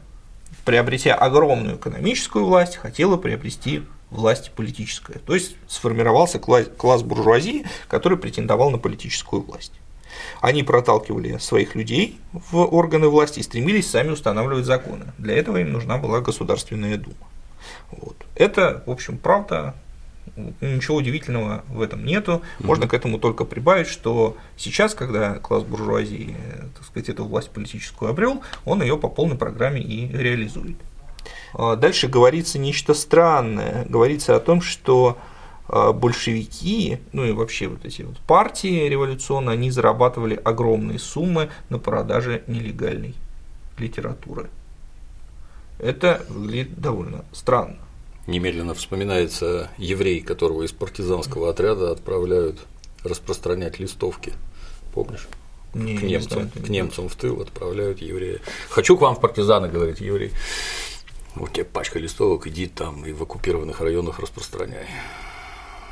приобретя огромную экономическую власть, хотела приобрести власти политическая. То есть сформировался класс буржуазии, который претендовал на политическую власть. Они проталкивали своих людей в органы власти и стремились сами устанавливать законы. Для этого им нужна была Государственная Дума. Вот. Это, в общем, правда, ничего удивительного в этом нету. Можно mm-hmm. к этому только прибавить, что сейчас, когда класс буржуазии, так сказать, эту власть политическую обрел, он ее по полной программе и реализует. Дальше говорится нечто странное. Говорится о том, что большевики, ну и вообще вот эти вот партии революционные, они зарабатывали огромные суммы на продаже нелегальной литературы. Это выглядит довольно странно. Немедленно вспоминается еврей, которого из партизанского отряда отправляют распространять листовки, помнишь? Не, к немцам, не знаю, к немцам в тыл отправляют еврея. Хочу к вам в партизаны, говорит еврей. Вот тебе пачка листовок, иди там и в оккупированных районах распространяй.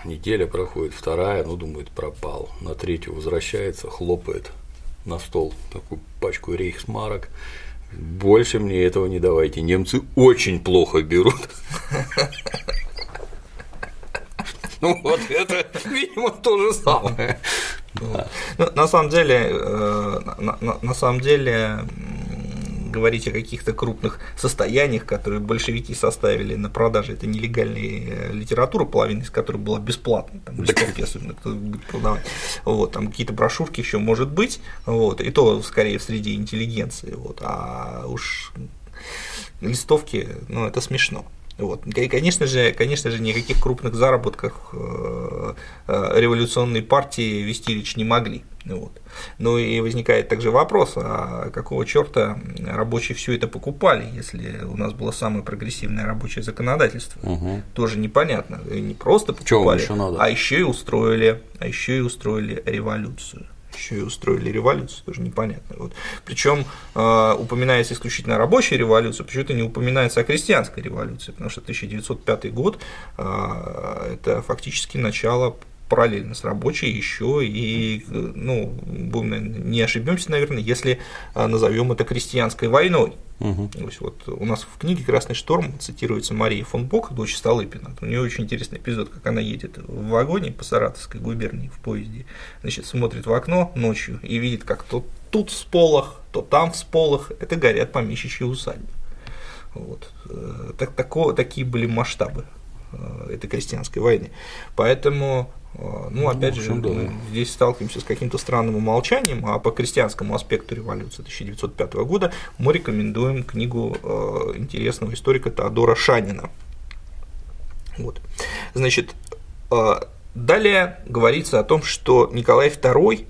Неделя проходит, вторая, ну, думает, пропал. На третью возвращается, хлопает на стол такую пачку рейхсмарок. Больше мне этого не давайте, немцы очень плохо берут. Ну вот это, видимо, то же самое. На самом деле, на самом деле, говорить о каких-то крупных состояниях, которые большевики составили на продаже, это нелегальная литература, половина из которой была бесплатной, там листовки особенно кто будет продавать, вот, там какие-то брошюрки еще может быть, вот, и то скорее в среде интеллигенции, вот, а уж листовки, ну, это смешно. Вот. И, конечно же, конечно же, никаких крупных заработков революционной партии вести речь не могли. Вот. Ну и возникает также вопрос, а какого черта рабочие все это покупали, если у нас было самое прогрессивное рабочее законодательство? Угу. Тоже непонятно. И не просто покупали, еще надо? а еще и устроили, а еще и устроили революцию. Еще и устроили революцию, тоже непонятно. Вот. Причем э, упоминается исключительно рабочая революция, почему-то не упоминается о крестьянской революции, потому что тысяча девятьсот пятый год э, это фактически начало параллельно с рабочей еще и, ну, будем, наверное, не ошибемся, наверное, если назовем это крестьянской войной. Угу. То есть, вот у нас в книге «Красный штурм» цитируется Мария фон Бок, дочь Столыпина. У нее очень интересный эпизод, как она едет в вагоне по Саратовской губернии в поезде, значит, смотрит в окно ночью и видит, как то тут всполох, то там всполох, это горят помещичьи усадьбы. Вот. Так, тако, такие были масштабы этой крестьянской войны. Поэтому, ну, ну опять же, да, мы здесь сталкиваемся с каким-то странным умолчанием, а по крестьянскому аспекту революции тысяча девятьсот пятого года мы рекомендуем книгу интересного историка Теодора Шанина. Вот. Значит, далее говорится о том, что Николай второй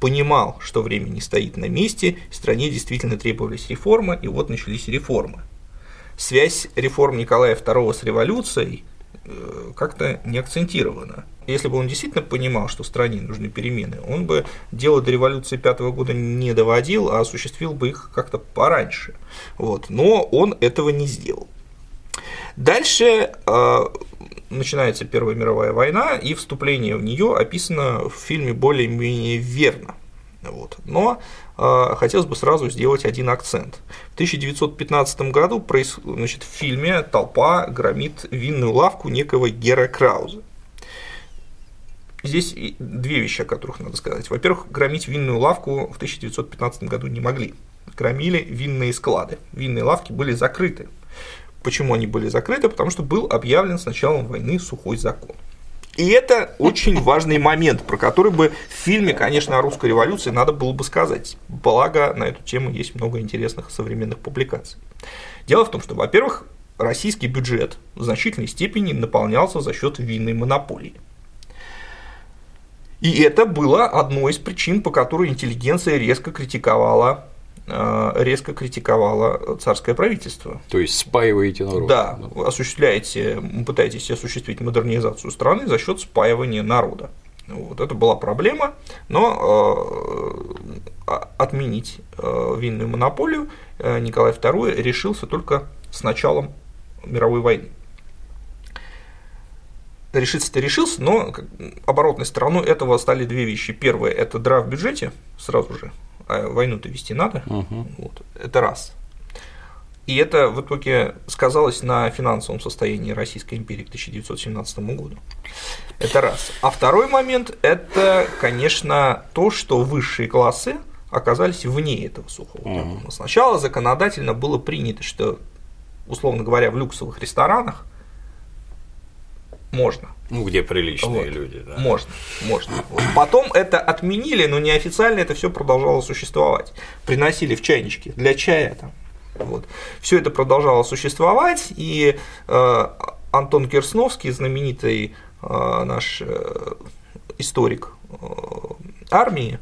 понимал, что время не стоит на месте, в стране действительно требовались реформы, и вот начались реформы. Связь реформ Николая второго с революцией как-то не акцентирована. Если бы он действительно понимал, что стране нужны перемены, он бы дело до революции пятого года не доводил, а осуществил бы их как-то пораньше. Вот. Но он этого не сделал. Дальше э, начинается Первая мировая война, и вступление в нее описано в фильме более-менее верно. Вот. Но э, хотелось бы сразу сделать один акцент. В тысяча девятьсот пятнадцатом году проис... значит, в фильме толпа громит винную лавку некого Гера Крауза. Здесь две вещи, о которых надо сказать. Во-первых, громить винную лавку в тысяча девятьсот пятнадцатом году не могли. Громили винные склады. Винные лавки были закрыты. Почему они были закрыты? Потому что был объявлен с началом войны сухой закон. И это очень важный момент, про который бы в фильме, конечно, о русской революции надо было бы сказать. Благо, на эту тему есть много интересных современных публикаций. Дело в том, что, во-первых, российский бюджет в значительной степени наполнялся за счет винной монополии. И это было одной из причин, по которой интеллигенция резко критиковала, резко критиковала царское правительство. То есть спаиваете народ. Да, осуществляете, пытаетесь осуществить модернизацию страны за счет спаивания народа. Вот это была проблема, но отменить винную монополию Николай второй решился только с началом мировой войны. Решиться-то решился, но оборотной стороной этого стали две вещи. Первое – это дыра в бюджете, сразу же, а войну-то вести надо, угу. Вот, это раз. И это в итоге сказалось на финансовом состоянии Российской империи к тысяча девятьсот семнадцатому году. Это раз. А второй момент – это, конечно, то, что высшие классы оказались вне этого сухого дна. Сначала законодательно было принято, что, условно говоря, в люксовых ресторанах можно. Ну, где приличные вот. люди, да. Можно, можно. Вот. Потом это отменили, но неофициально это все продолжало существовать. Приносили в чайнички для чая там. Вот. Все это продолжало существовать, и э, Антон Герсновский, знаменитый э, наш э, историк э, армии,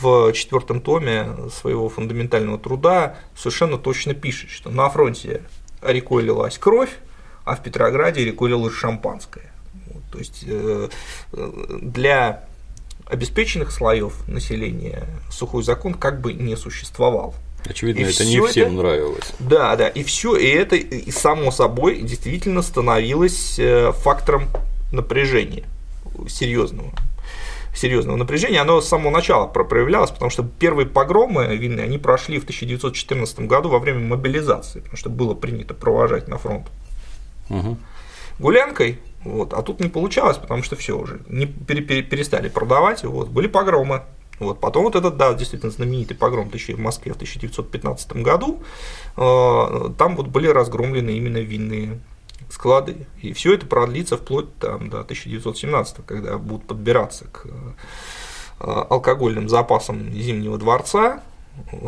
в четвертом томе своего фундаментального труда совершенно точно пишет, что на фронте рекой лилась кровь, а в Петрограде рекой лилось шампанское. Вот. То есть э, для обеспеченных слоев населения сухой закон как бы не существовал. Очевидно, и это не всем это, нравилось. Да, да, и все, и это, и само собой, действительно становилось фактором напряжения, серьезного, серьезного напряжения. Оно с самого начала проявлялось, потому что первые погромы винные, они прошли в тысяча девятьсот четырнадцатом году во время мобилизации, потому что было принято провожать на фронт угу. гулянкой, вот, а тут не получалось, потому что все уже не перестали продавать, вот, были погромы. Вот, потом вот этот, да, действительно знаменитый погром в Москве в тысяча девятьсот пятнадцатом году, там вот были разгромлены именно винные склады, и все это продлится вплоть там, до тысяча девятьсот семнадцатого, когда будут подбираться к алкогольным запасам Зимнего дворца,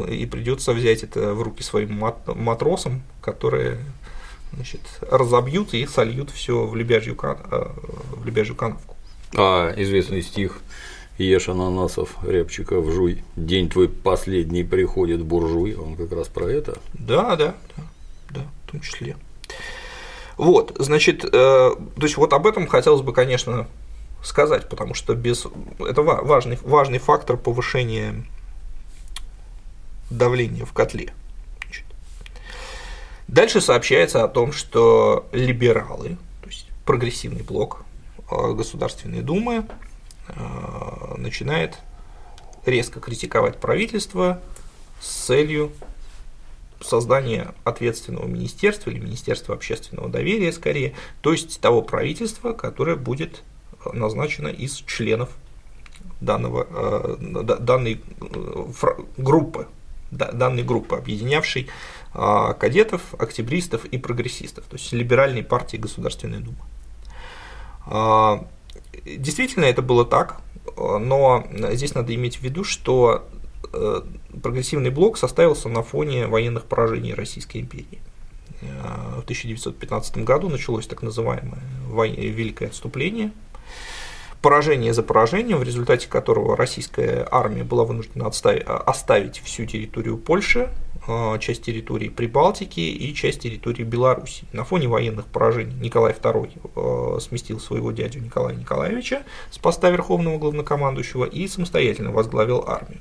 и придется взять это в руки своим матросам, которые, значит, разобьют и сольют все в Лебяжью, в Лебяжью канавку. А известный стих: «Ешь ананасов, рябчиков жуй, день твой последний приходит, буржуй». Он как раз про это. Да, да, да, да, в том числе. Вот, значит, э, то есть вот об этом хотелось бы, конечно, сказать, потому что без... это важный, важный фактор повышения давления в котле. Значит. Дальше сообщается о том, что либералы, то есть прогрессивный блок Государственной Думы, начинает резко критиковать правительство с целью создания ответственного министерства или министерства общественного доверия, скорее, то есть того правительства, которое будет назначено из членов данного, данной группы, данной группы, объединявшей кадетов, октябристов и прогрессистов, то есть либеральной партии Государственной Думы. Действительно, это было так, но здесь надо иметь в виду, что прогрессивный блок составился на фоне военных поражений Российской империи. В тысяча девятьсот пятнадцатом году началось так называемое Великое отступление, поражение за поражением, в результате которого российская армия была вынуждена оставить всю территорию Польши, часть территории Прибалтики и часть территории Беларуси. На фоне военных поражений Николай второй сместил своего дядю Николая Николаевича с поста верховного главнокомандующего и самостоятельно возглавил армию.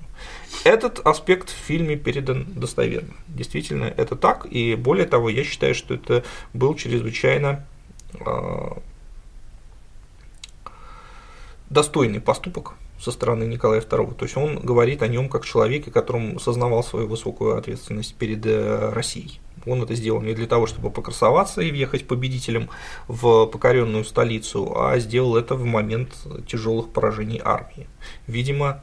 Этот аспект в фильме передан достоверно. Действительно, это так, и более того, я считаю, что это был чрезвычайно достойный поступок со стороны Николая второго, то есть он говорит о нем как человеке, которому сознавал свою высокую ответственность перед Россией. Он это сделал не для того, чтобы покрасоваться и въехать победителем в покоренную столицу, а сделал это в момент тяжелых поражений армии, видимо,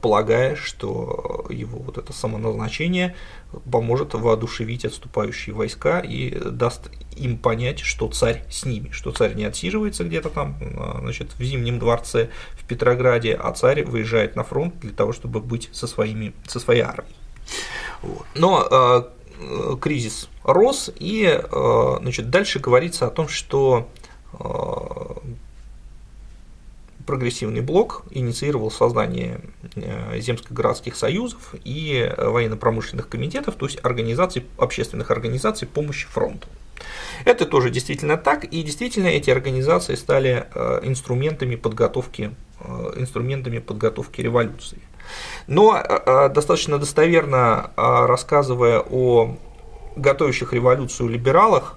полагая, что его вот это самоназначение поможет воодушевить отступающие войска и даст им понять, что царь с ними, что царь не отсиживается где-то там, значит, в Зимнем дворце в Петрограде, а царь выезжает на фронт для того, чтобы быть со, своими, со своей армией. Вот. Но э, кризис рос, и э, значит, дальше говорится о том, что э, прогрессивный блок инициировал создание земско-городских союзов и военно-промышленных комитетов, то есть организаций, общественных организаций помощи фронту. Это тоже действительно так, и действительно эти организации стали инструментами подготовки, инструментами подготовки революции. Но достаточно достоверно, рассказывая о готовящих революцию либералах,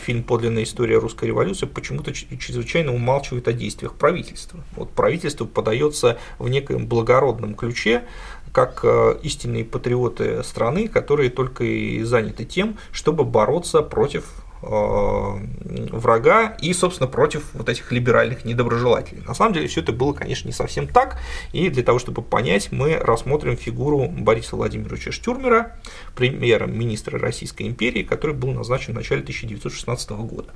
фильм «Подлинная история русской революции» почему-то чрезвычайно умалчивает о действиях правительства. Вот правительство подается в неком благородном ключе, как истинные патриоты страны, которые только и заняты тем, чтобы бороться против врага и, собственно, против вот этих либеральных недоброжелателей. На самом деле, все это было, конечно, не совсем так, и для того, чтобы понять, мы рассмотрим фигуру Бориса Владимировича Штюрмера, премьер-министра Российской империи, который был назначен в начале тысяча девятьсот шестнадцатого года.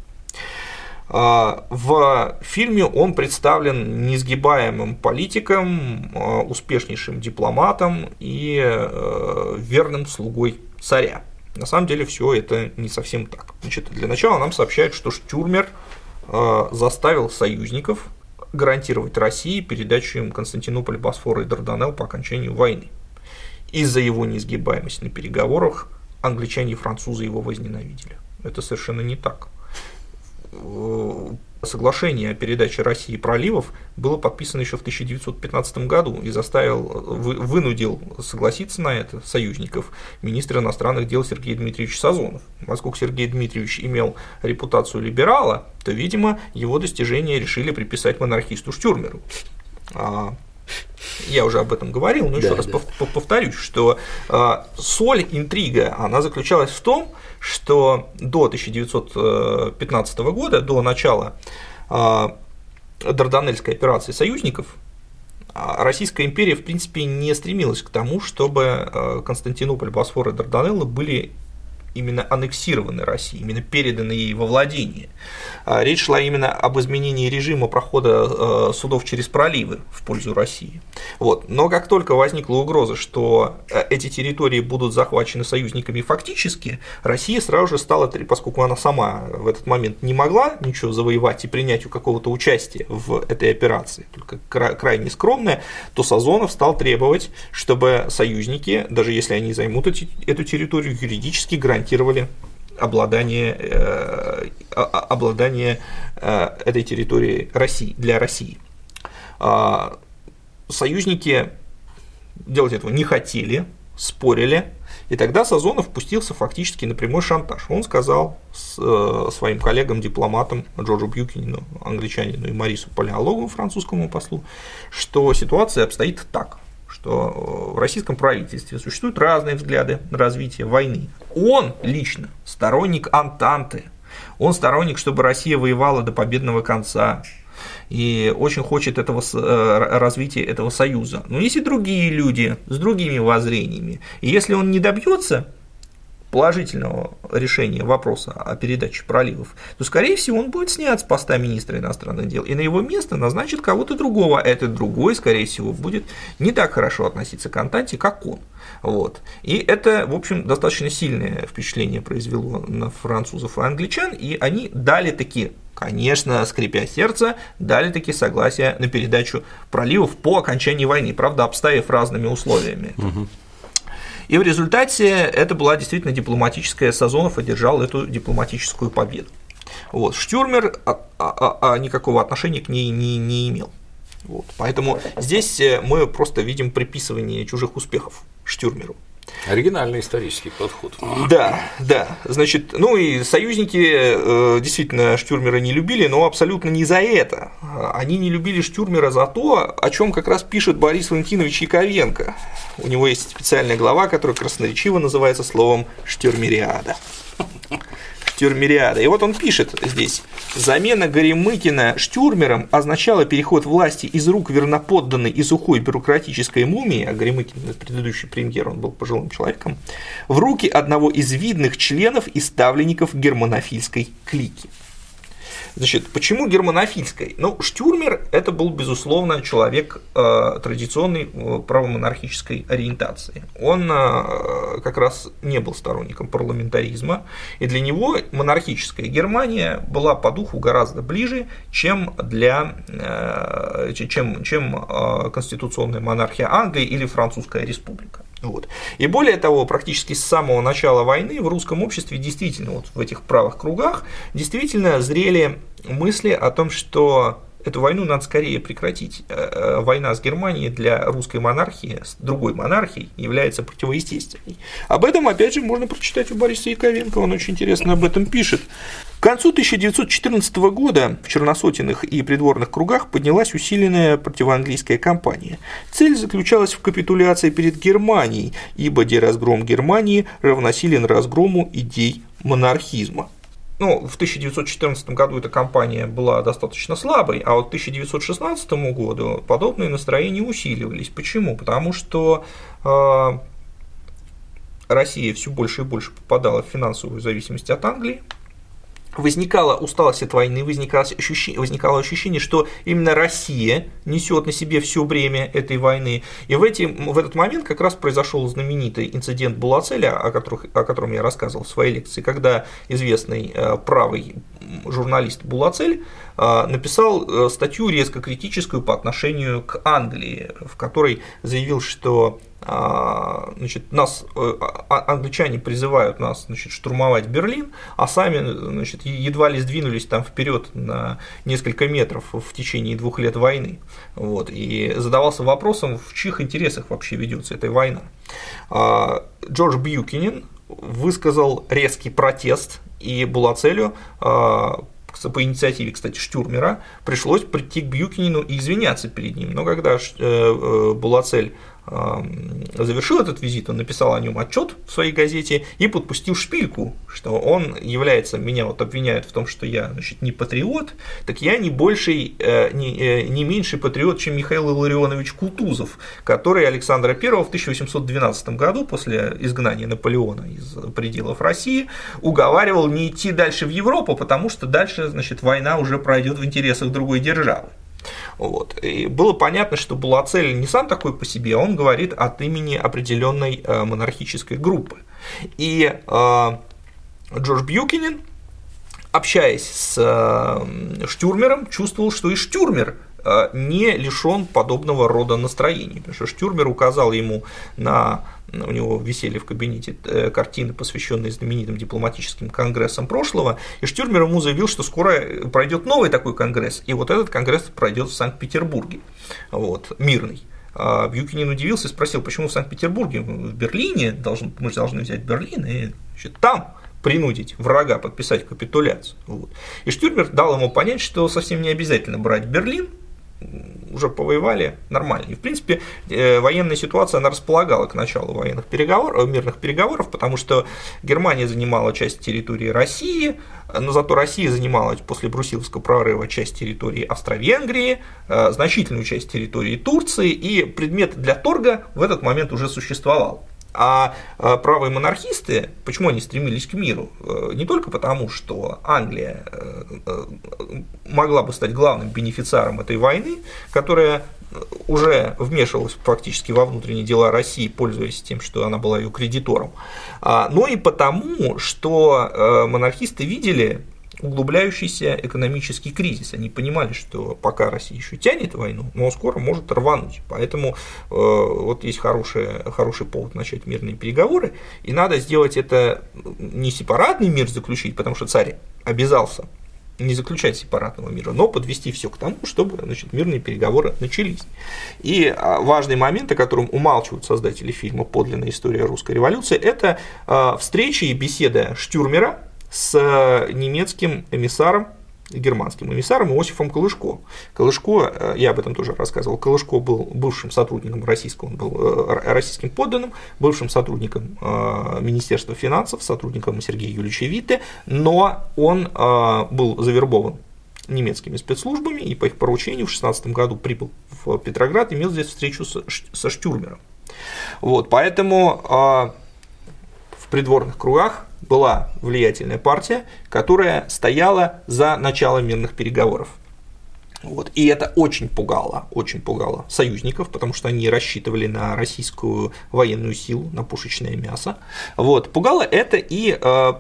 В фильме он представлен несгибаемым политиком, успешнейшим дипломатом и верным слугой царя. На самом деле все это не совсем так. Значит, для начала нам сообщают, что Штюрмер заставил союзников гарантировать России передачу им Константинополя, Босфора и Дарданелл по окончанию войны. Из-за его неизгибаемости на переговорах англичане и французы его возненавидели. Это совершенно не так. Соглашение о передаче России проливов было подписано еще в тысяча девятьсот пятнадцатом году и заставил, вынудил согласиться на это союзников министра иностранных дел Сергей Дмитриевич Сазонов. Поскольку Сергей Дмитриевич имел репутацию либерала, то, видимо, его достижения решили приписать монархисту Штюрмеру. Я уже об этом говорил, но еще да, раз да. повторюсь, что соль интрига, она заключалась в том, что до тысяча девятьсот пятнадцатого года, до начала Дарданельской операции союзников, Российская империя, в принципе, не стремилась к тому, чтобы Константинополь, Босфор и Дарданеллы были именно аннексированы России, именно переданы ей во владение. Речь шла именно об изменении режима прохода судов через проливы в пользу России. Вот. Но как только возникла угроза, что эти территории будут захвачены союзниками фактически, Россия сразу же стала, поскольку она сама в этот момент не могла ничего завоевать и принять у какого-то участия в этой операции, только крайне скромная, то Сазонов стал требовать, чтобы союзники, даже если они займут эту территорию, юридически гарантировали обладание, э, обладание э, этой территорией России, для России. А, союзники делать этого не хотели, спорили, и тогда Сазонов пустился фактически на прямой шантаж. Он сказал с, э, своим коллегам-дипломатам Джорджу Бьюкинину, англичанину, и Марису Палеологу, французскому послу, что ситуация обстоит так, что в российском правительстве существуют разные взгляды на развитие войны. Он лично сторонник Антанты, он сторонник, чтобы Россия воевала до победного конца и очень хочет этого, развития этого союза. Но есть и другие люди с другими воззрениями, и если он не добьется положительного решения вопроса о передаче проливов, то, скорее всего, он будет снят с поста министра иностранных дел, и на его место назначит кого-то другого, а этот другой, скорее всего, будет не так хорошо относиться к Антанте, как он. Вот. И это, в общем, достаточно сильное впечатление произвело на французов и англичан, и они дали таки, конечно, скрипя сердце, дали таки согласие на передачу проливов по окончании войны, правда, обставив разными условиями. И в результате это была действительно дипломатическая, Сазонов одержал эту дипломатическую победу. Вот. Штюрмер а, а, а никакого отношения к ней не, не имел. Вот. Поэтому здесь мы просто видим приписывание чужих успехов Штюрмеру. Оригинальный исторический подход. Да, да. Значит, ну и союзники действительно Штюрмера не любили, но абсолютно не за это. Они не любили Штюрмера за то, о чем как раз пишет Борис Валентинович Яковенко. У него есть специальная глава, которая красноречиво называется словом «штюрмериада». Штюрмериада. И вот он пишет здесь: замена Горемыкина Штюрмером означала переход власти из рук верноподданной и сухой бюрократической мумии, а Горемыкин, предыдущий премьер, он был пожилым человеком, в руки одного из видных членов и ставленников германофильской клики. Значит, почему германофильской? Ну, Штюрмер – это был, безусловно, человек традиционной правомонархической ориентации. Он как раз не был сторонником парламентаризма, и для него монархическая Германия была по духу гораздо ближе, чем, для, чем, чем конституционная монархия Англии или Французская республика. Вот. И более того, практически с самого начала войны в русском обществе действительно, вот в этих правых кругах, действительно зрели мысли о том, что эту войну надо скорее прекратить. Война с Германией для русской монархии, с другой монархией, является противоестественной. Об этом, опять же, можно прочитать у Бориса Яковенко, он очень интересно об этом пишет. К концу тысяча девятьсот четырнадцатого года в черносотенных и придворных кругах поднялась усиленная противоанглийская кампания. Цель заключалась в капитуляции перед Германией, ибо деразгром Германии равносилен разгрому идей монархизма. Ну, в тысяча девятьсот четырнадцатом году эта кампания была достаточно слабой, а вот к тысяча девятьсот шестнадцатому году подобные настроения усиливались. Почему? Потому что э, Россия все больше и больше попадала в финансовую зависимость от Англии, возникала усталость от войны, возникало ощущение, возникало ощущение, что именно Россия несет на себе все бремя этой войны. И в, эти, в этот момент как раз произошел знаменитый инцидент Булацеля, о, которых, о котором я рассказывал в своей лекции, когда известный правый журналист Булацель написал статью резко критическую по отношению к Англии, в которой заявил, что значит, нас, англичане призывают нас, значит, штурмовать Берлин, а сами, значит, едва ли сдвинулись там вперед на несколько метров в течение двух лет войны. Вот, и задавался вопросом, в чьих интересах вообще ведется эта война. Джордж Бьюкенен высказал резкий протест, и Булацелю по инициативе, кстати, Штюрмера, пришлось прийти к Бьюкенену и извиняться перед ним. Но когда Булацель завершил этот визит, он написал о нем отчет в своей газете и подпустил шпильку, что он является, меня вот обвиняют в том, что я, значит, не патриот, так я не больший, не, не меньший патриот, чем Михаил Илларионович Кутузов, который Александра Первого в тысяча восемьсот двенадцатом году после изгнания Наполеона из пределов России уговаривал не идти дальше в Европу, потому что дальше, значит, война уже пройдет в интересах другой державы. Вот. И было понятно, что Булацель не сам такой по себе, он говорит от имени определенной монархической группы. И э, Джордж Бьюкенен, общаясь с э, Штюрмером, чувствовал, что и Штюрмер э, не лишен подобного рода настроений, потому что Штюрмер указал ему на… У него висели в кабинете картины, посвященные знаменитым дипломатическим конгрессам прошлого, и Штюрмер ему заявил, что скоро пройдет новый такой конгресс, и вот этот конгресс пройдет в Санкт-Петербурге, вот, мирный. Бьюкенен удивился и спросил, почему в Санкт-Петербурге, в Берлине, должен, мы же должны взять Берлин и, значит, там принудить врага подписать капитуляцию. Вот. И Штюрмер дал ему понять, что совсем не обязательно брать Берлин, уже повоевали нормально. И, в принципе, военная ситуация, она располагала к началу военных переговоров, мирных переговоров, потому что Германия занимала часть территории России, но зато Россия занимала после Брусиловского прорыва часть территории Австро-Венгрии, значительную часть территории Турции, и предмет для торга в этот момент уже существовал. А правые монархисты, почему они стремились к миру? Не только потому, что Англия могла бы стать главным бенефициаром этой войны, которая уже вмешивалась фактически во внутренние дела России, пользуясь тем, что она была ее кредитором, но и потому, что монархисты видели углубляющийся экономический кризис. Они понимали, что пока Россия еще тянет войну, но скоро может рвануть. Поэтому э, вот есть хороший, хороший повод начать мирные переговоры, и надо сделать это не сепаратный мир заключить, потому что царь обязался не заключать сепаратного мира, но подвести все к тому, чтобы, значит, мирные переговоры начались. И важный момент, о котором умалчивают создатели фильма «Подлинная история русской революции», это э, встреча и беседа Штюрмера с немецким эмиссаром, германским эмиссаром Иосифом Колышко. Колышко, я об этом тоже рассказывал, Колышко был бывшим сотрудником российского, он был российским подданным, бывшим сотрудником Министерства финансов, сотрудником Сергея Юрьевича Витте, но он был завербован немецкими спецслужбами и по их поручению в шестнадцатом году прибыл в Петроград и имел здесь встречу со Штюрмером. Вот, поэтому в придворных кругах была влиятельная партия, которая стояла за начало мирных переговоров. Вот. И это очень пугало, очень пугало союзников, потому что они рассчитывали на российскую военную силу, на пушечное мясо. Вот. Пугало это и э,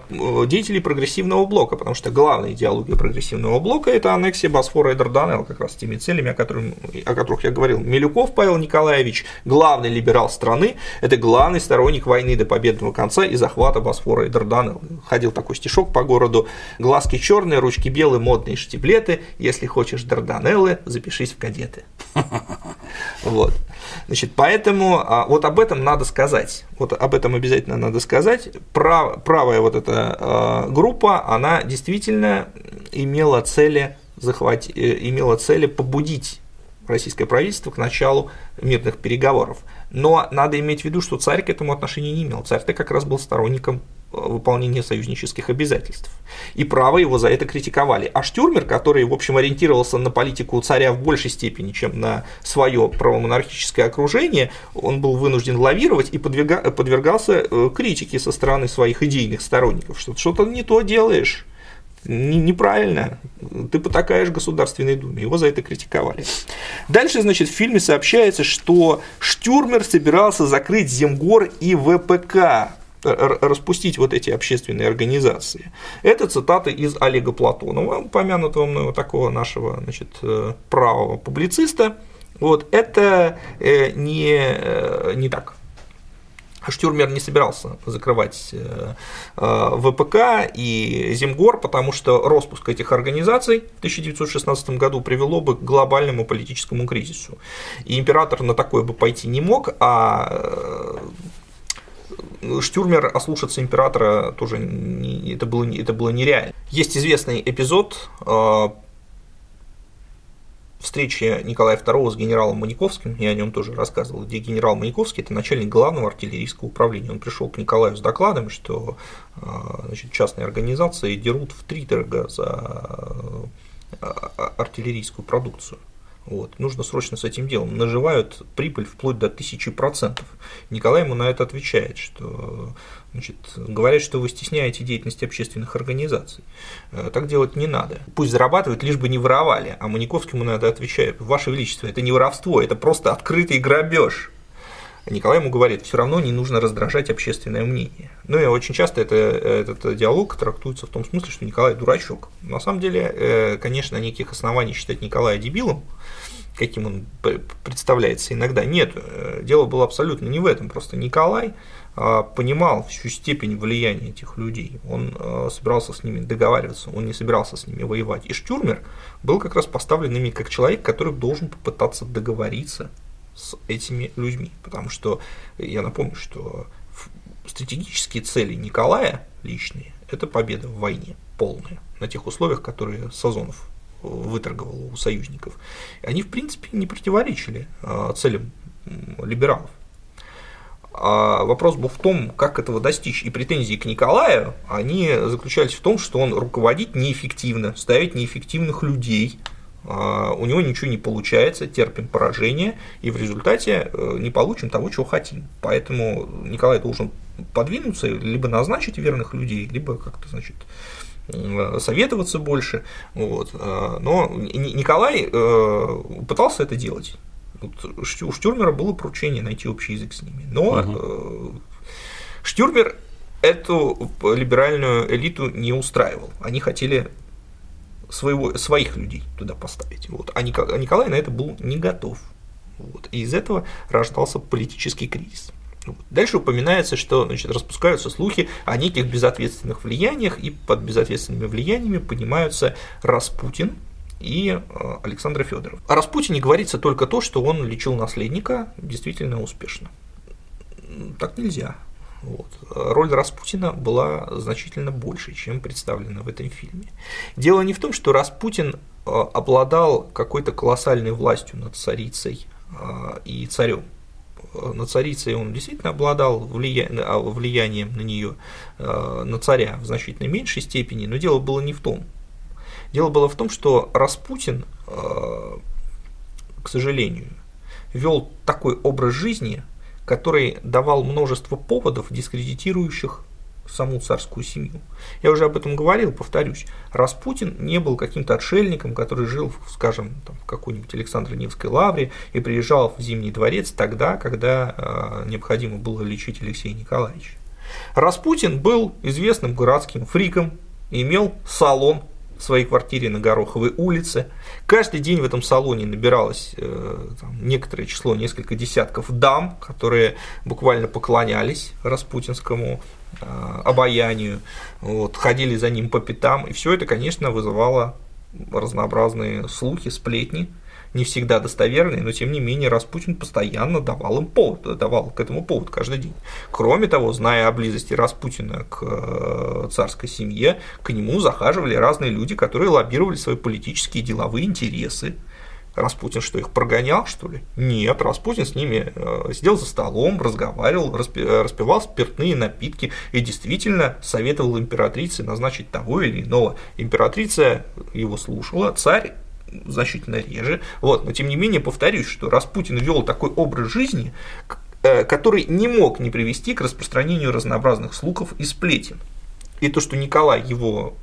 деятелей прогрессивного блока, потому что главная идеология прогрессивного блока – это аннексия Босфора и Дарданелл, как раз с теми целями, о которых, о которых я говорил. Милюков Павел Николаевич, главный либерал страны, это главный сторонник войны до победного конца и захвата Босфора и Дарданелл. Ходил такой стишок по городу: «Глазки черные, ручки белые, модные штиблеты, если хочешь Дарданелл, Дарданеллы, запишись в кадеты. Вот. Значит, поэтому вот об этом надо сказать, вот об этом обязательно надо сказать. Прав, правая вот эта группа, она действительно имела цели, захват... имела цели побудить российское правительство к началу мирных переговоров. Но надо иметь в виду, что царь к этому отношения не имел. Царь-то как раз был сторонником выполнения союзнических обязательств. И право его за это критиковали. А Штюрмер, который, в общем, ориентировался на политику царя в большей степени, чем на свое правомонархическое окружение, он был вынужден лавировать и подвергался критике со стороны своих идейных сторонников, что что-то не то делаешь. Неправильно, ты потакаешь Государственной Думе, его за это критиковали. Дальше, значит, в фильме сообщается, что Штюрмер собирался закрыть Земгор и ВПК, распустить вот эти общественные организации. Это цитата из Олега Платонова, упомянутого мною такого нашего, значит, правого публициста. Вот это не, не так. Штюрмер не собирался закрывать ВПК и Земгор, потому что распуск этих организаций в тысяча девятьсот шестнадцатом году привело бы к глобальному политическому кризису. И император на такое бы пойти не мог, а Штюрмер ослушаться императора тоже не, это, было, это было нереально. Есть известный эпизод встречи Николая второго с генералом Маниковским, я о нем тоже рассказывал, где генерал Маниковский – это начальник главного артиллерийского управления. Он пришел к Николаю с докладом, что, значит, частные организации дерут втридорога за артиллерийскую продукцию. Вот. Нужно срочно с этим делом. Наживают прибыль вплоть до тысячи процентов. Николай ему на это отвечает, что, значит, говорят, что вы стесняете деятельность общественных организаций. Так делать не надо. Пусть зарабатывают, лишь бы не воровали. А Маниковскому на это отвечает: Ваше Величество, это не воровство, это просто открытый грабеж. Николай ему говорит: все равно не нужно раздражать общественное мнение. Ну и очень часто это, этот диалог трактуется в том смысле, что Николай дурачок. На самом деле, конечно, никаких оснований считать Николая дебилом, каким он представляется иногда, нет. Дело было абсолютно не в этом. Просто Николай понимал всю степень влияния этих людей. Он собирался с ними договариваться, он не собирался с ними воевать. И Штюрмер был как раз поставлен ими как человек, который должен попытаться договориться с этими людьми, потому что, я напомню, что стратегические цели Николая личные – это победа в войне полная, на тех условиях, которые Сазонов выторговал у союзников. Они, в принципе, не противоречили целям либералов. А вопрос был в том, как этого достичь, и претензии к Николаю, они заключались в том, что он руководит неэффективно, ставит неэффективных людей, у него ничего не получается, терпим поражение, и в результате не получим того, чего хотим. Поэтому Николай должен подвинуться, либо назначить верных людей, либо как-то, значит, советоваться больше. Вот. Но Николай пытался это делать. Вот у Штюрмера было поручение найти общий язык с ними. Но угу. Штюрмер эту либеральную элиту не устраивал. Они хотели своего, своих людей туда поставить. Вот. А Николай на это был не готов. Вот. И из этого рождался политический кризис. Дальше упоминается, что, значит, распускаются слухи о неких безответственных влияниях, и под безответственными влияниями понимаются Распутин и Александр Фёдоров. О Распутине говорится только то, что он лечил наследника действительно успешно. Так нельзя. Вот. Роль Распутина была значительно больше, чем представлена в этом фильме. Дело не в том, что Распутин обладал какой-то колоссальной властью над царицей и царем. На царицей он действительно обладал влия... влиянием на нее, на царя в значительно меньшей степени, но дело было не в том. Дело было в том, что Распутин, к сожалению, вел такой образ жизни, который давал множество поводов, дискредитирующих саму царскую семью. Я уже об этом говорил, повторюсь. Распутин не был каким-то отшельником, который жил, скажем, там, в какой-нибудь Александро-Невской лавре и приезжал в Зимний дворец тогда, когда э, необходимо было лечить Алексея Николаевича. Распутин был известным городским фриком, имел салон в своей квартире на Гороховой улице. Каждый день в этом салоне набиралось э, там, некоторое число, несколько десятков дам, которые буквально поклонялись распутинскому э, обаянию, вот, ходили за ним по пятам, и все это, конечно, вызывало разнообразные слухи, сплетни, не всегда достоверные, но тем не менее Распутин постоянно давал им повод, давал к этому повод каждый день. Кроме того, зная о близости Распутина к царской семье, к нему захаживали разные люди, которые лоббировали свои политические и деловые интересы. Распутин что, их прогонял, что ли? Нет, Распутин с ними сидел за столом, разговаривал, распивал спиртные напитки и действительно советовал императрице назначить того или иного. Императрица его слушала, царь значительно реже. Вот. Но тем не менее, повторюсь, что Распутин вел такой образ жизни, который не мог не привести к распространению разнообразных слухов и сплетен. И то, что Николай его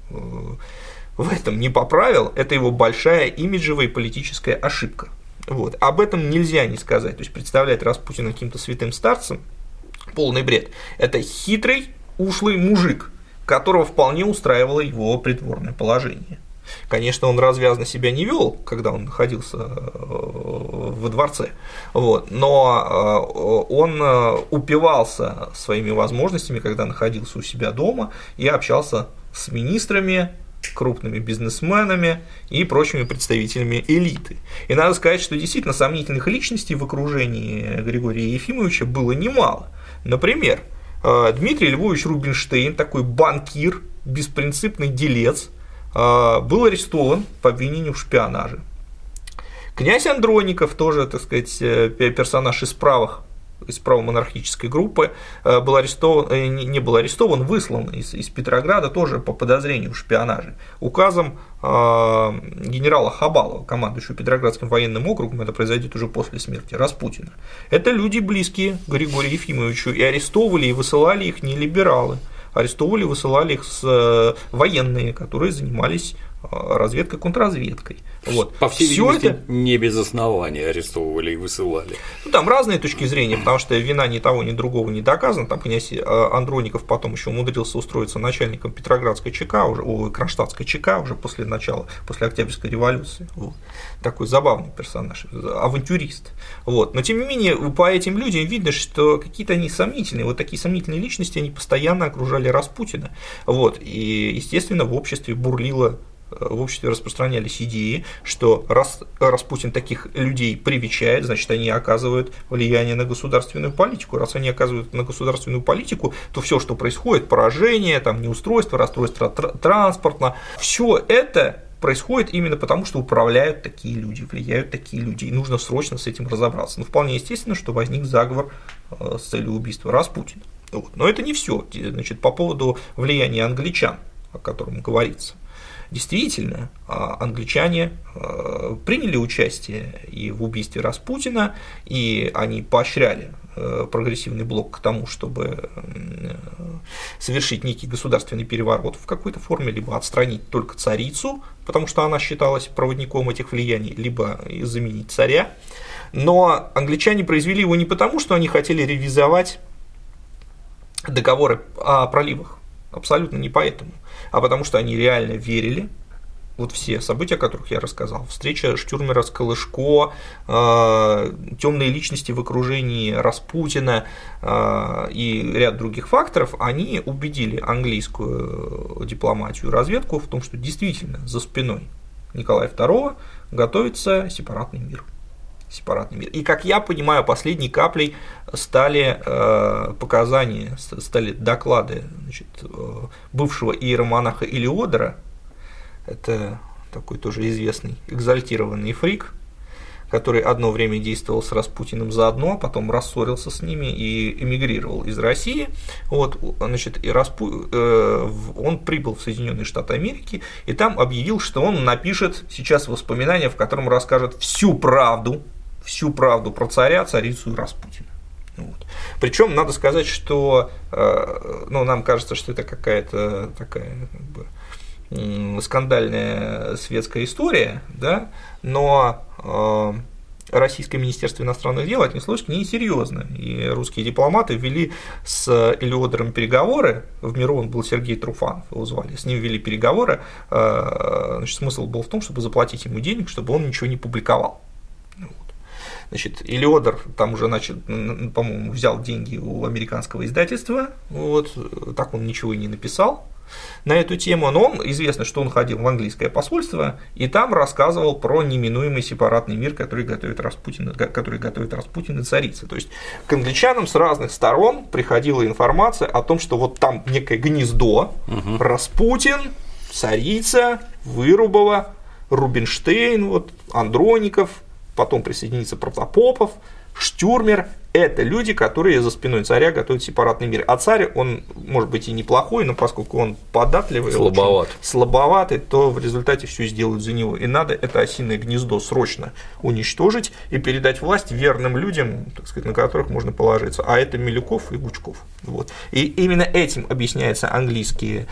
в этом не поправил, это его большая имиджевая и политическая ошибка. Вот. Об этом нельзя не сказать. То есть представлять Распутина каким-то святым старцем – полный бред. Это хитрый, ушлый мужик, которого вполне устраивало его придворное положение. Конечно, он развязно себя не вел, когда он находился во дворце, вот, но он упивался своими возможностями, когда находился у себя дома и общался с министрами, крупными бизнесменами и прочими представителями элиты. И надо сказать, что действительно сомнительных личностей в окружении Григория Ефимовича было немало. Например, Дмитрий Львович Рубинштейн, такой банкир, беспринципный делец, был арестован по обвинению в шпионаже. Князь Андроников, тоже, так сказать, персонаж из правых, из правомонархической группы, был арестован, не был арестован, выслан из, из Петрограда тоже по подозрению в шпионаже. Указом генерала Хабалова, командующего Петроградским военным округом, это произойдет уже после смерти Распутина. Это люди, близкие Григорию Ефимовичу, и арестовывали и высылали их не либералы. Арестовывали, высылали их с военные, которые занимались разведкой, контрразведкой. Вот. По всей Всё видимости, это... не без основания арестовывали и высылали. Ну, там разные точки зрения, потому что вина ни того, ни другого не доказана. Там князь Андроников потом еще умудрился устроиться начальником Петроградской ЧК, уже, о, Кронштадтской ЧК уже после начала, после Октябрьской революции. Вот. Такой забавный персонаж, авантюрист. Вот. Но тем не менее, по этим людям видно, что какие-то они сомнительные, вот такие сомнительные личности, они постоянно окружали Распутина. Вот. И, естественно, в обществе бурлило в обществе распространялись идеи, что раз Распутин таких людей привечает, значит, они оказывают влияние на государственную политику. Раз они оказывают на государственную политику, то все, что происходит, поражение, там, неустройство, расстройство транспорта, все это происходит именно потому, что управляют такие люди, влияют такие люди, и нужно срочно с этим разобраться. Но вполне естественно, что возник заговор с целью убийства Распутина. Вот. Но это не все. Значит, по поводу влияния англичан, о котором говорится. Действительно, англичане приняли участие и в убийстве Распутина, и они поощряли прогрессивный блок к тому, чтобы совершить некий государственный переворот в какой-то форме, либо отстранить только царицу, потому что она считалась проводником этих влияний, либо заменить царя. Но англичане произвели его не потому, что они хотели ревизовать договоры о проливах, абсолютно не поэтому, а потому что они реально верили, вот все события, о которых я рассказал, встреча Штюрмера с Колышко, темные личности в окружении Распутина и ряд других факторов, они убедили английскую дипломатию и разведку в том, что действительно за спиной Николая второго готовится сепаратный мир. Сепаратный мир. И, как я понимаю, последней каплей стали показания, стали доклады, значит, бывшего иеромонаха Илиодора, это такой тоже известный экзальтированный фрик, который одно время действовал с Распутиным заодно, потом рассорился с ними и эмигрировал из России. Вот, значит, и Распу... он прибыл в Соединенные Штаты Америки и там объявил, что он напишет сейчас воспоминания, в котором расскажет всю правду, всю правду про царя, царицу и Распутина. Вот. Причем надо сказать, что ну, нам кажется, что это какая-то такая как бы, скандальная светская история, да? Но Российское министерство иностранных дел отнеслось к ней серьезно, и русские дипломаты вели с Элиодором переговоры, в миру он был Сергей Труфанов, его звали, с ним вели переговоры, значит, смысл был в том, чтобы заплатить ему денег, чтобы он ничего не публиковал. Значит, Элиодор там уже, начал, по-моему, взял деньги у американского издательства, вот, так он ничего и не написал, на эту тему, но он, известно, что он ходил в английское посольство и там рассказывал про неминуемый сепаратный мир, который готовит Распутин, который готовит Распутин и царица. То есть к англичанам с разных сторон приходила информация о том, что вот там некое гнездо, угу. Распутин, царица, Вырубова, Рубинштейн, вот, Андроников, потом присоединится Протопопов, Штюрмер. Это люди, которые за спиной царя готовят сепаратный мир. А царь, он, может быть, и неплохой, но поскольку он податливый, Слабоват. очень слабоватый, то в результате все сделают за него. И надо это осиное гнездо срочно уничтожить и передать власть верным людям, так сказать, на которых можно положиться. А это Милюков и Гучков. Вот. И именно этим объясняются английские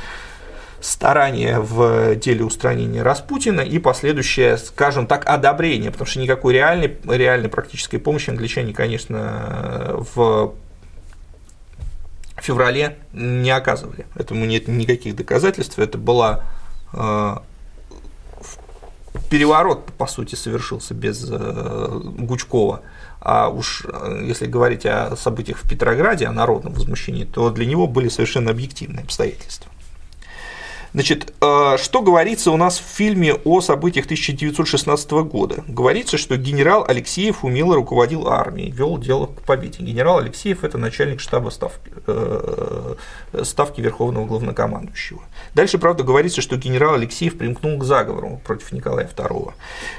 старания в деле устранения Распутина и последующее, скажем так, одобрение, потому что никакой реальной, реальной практической помощи англичане, конечно, в феврале не оказывали. Этому нет никаких доказательств. Это была переворот, по сути, совершился без Гучкова. А уж если говорить о событиях в Петрограде, о народном возмущении, то для него были совершенно объективные обстоятельства. Значит, что говорится у нас в фильме о событиях тысяча девятьсот шестнадцатого года? Говорится, что генерал Алексеев умело руководил армией, вел дело к победе. Генерал Алексеев – это начальник штаба ставки, ставки Верховного Главнокомандующего. Дальше, правда, говорится, что генерал Алексеев примкнул к заговору против Николая второго.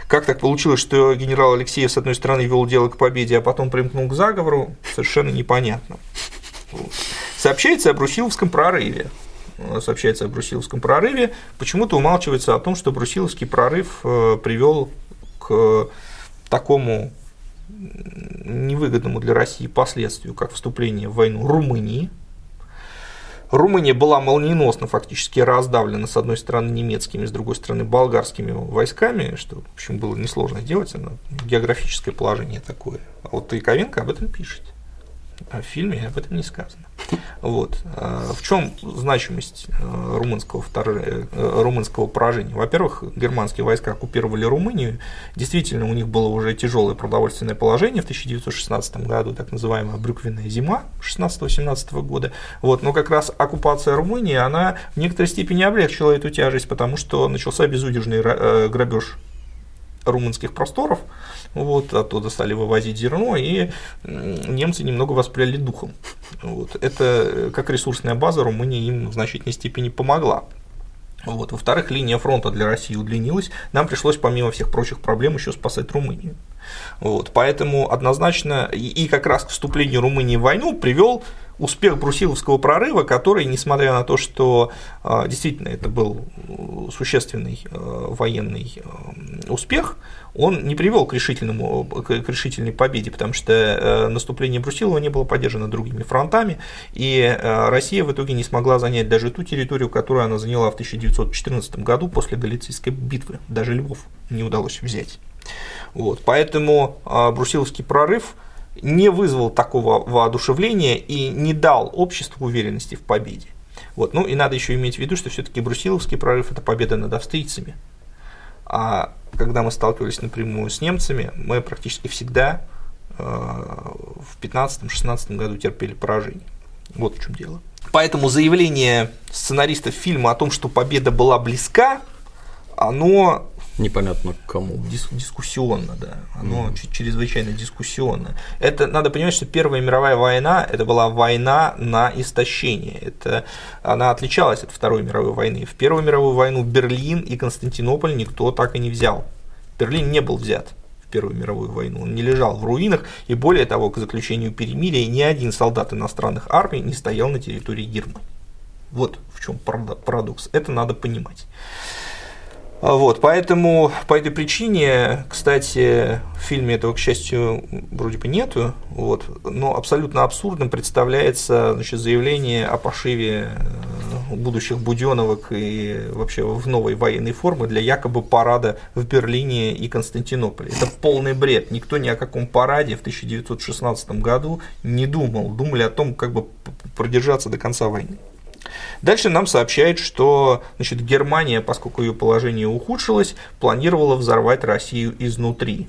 Как так получилось, что генерал Алексеев, с одной стороны, вел дело к победе, а потом примкнул к заговору, совершенно непонятно. Сообщается о Брусиловском прорыве. сообщается о Брусиловском прорыве, почему-то умалчивается о том, что Брусиловский прорыв привел к такому невыгодному для России последствию, как вступление в войну Румынии. Румыния была молниеносно фактически раздавлена, с одной стороны, немецкими, с другой стороны, болгарскими войсками, что, в общем, было несложно сделать, но географическое положение такое. А вот Яковенко об этом пишет. А в фильме об этом не сказано. Вот. В чем значимость румынского, вторжения, румынского поражения? Во-первых, германские войска оккупировали Румынию. Действительно, у них было уже тяжелое продовольственное положение в тысяча девятьсот шестнадцатом году, так называемая брюквенная зима шестнадцатого-семнадцатого года. Вот. Но как раз оккупация Румынии, она в некоторой степени облегчила эту тяжесть, потому что начался безудержный грабеж румынских просторов, вот, оттуда стали вывозить зерно, и немцы немного воспряли духом. Вот. Это как ресурсная база Румыния им в значительной степени помогла. Вот. Во-вторых, линия фронта для России удлинилась, нам пришлось, помимо всех прочих проблем, еще спасать Румынию. Вот. Поэтому однозначно, и как раз к вступлению Румынии в войну привел успех Брусиловского прорыва, который, несмотря на то, что действительно это был существенный военный успех, он не привел к, решительному, к решительной победе, потому что наступление Брусилова не было поддержано другими фронтами, и Россия в итоге не смогла занять даже ту территорию, которую она заняла в тысяча девятьсот четырнадцатом году после Галицийской битвы, даже Львов не удалось взять. Вот, поэтому Брусиловский прорыв не вызвал такого воодушевления и не дал обществу уверенности в победе. Вот, ну и надо еще иметь в виду, что все-таки Брусиловский прорыв – это победа над австрийцами. А когда мы сталкивались напрямую с немцами, мы практически всегда в пятнадцатом-шестнадцатом году терпели поражение. Вот в чем дело. Поэтому заявление сценаристов фильма о том, что победа была близка, оно… непонятно к кому. Дис- дискуссионно, да. Оно mm. чрезвычайно дискуссионно. Это надо понимать, что Первая мировая война – это была война на истощение. Это, она отличалась от Второй мировой войны. В Первую мировую войну Берлин и Константинополь никто так и не взял. Берлин не был взят в Первую мировую войну. Он не лежал в руинах, и более того, к заключению перемирия ни один солдат иностранных армий не стоял на территории Германии. Вот в чем парадокс. Это надо понимать. Вот, поэтому по этой причине, кстати, в фильме этого, к счастью, вроде бы нету, вот, но абсолютно абсурдным представляется, значит, заявление о пошиве будущих будённовок и вообще в новой военной форме для якобы парада в Берлине и Константинополе. Это полный бред. Никто ни о каком параде в тысяча девятьсот шестнадцатом году не думал. Думали о том, как бы продержаться до конца войны. Дальше нам сообщают, что, значит, Германия, поскольку ее положение ухудшилось, планировала взорвать Россию изнутри.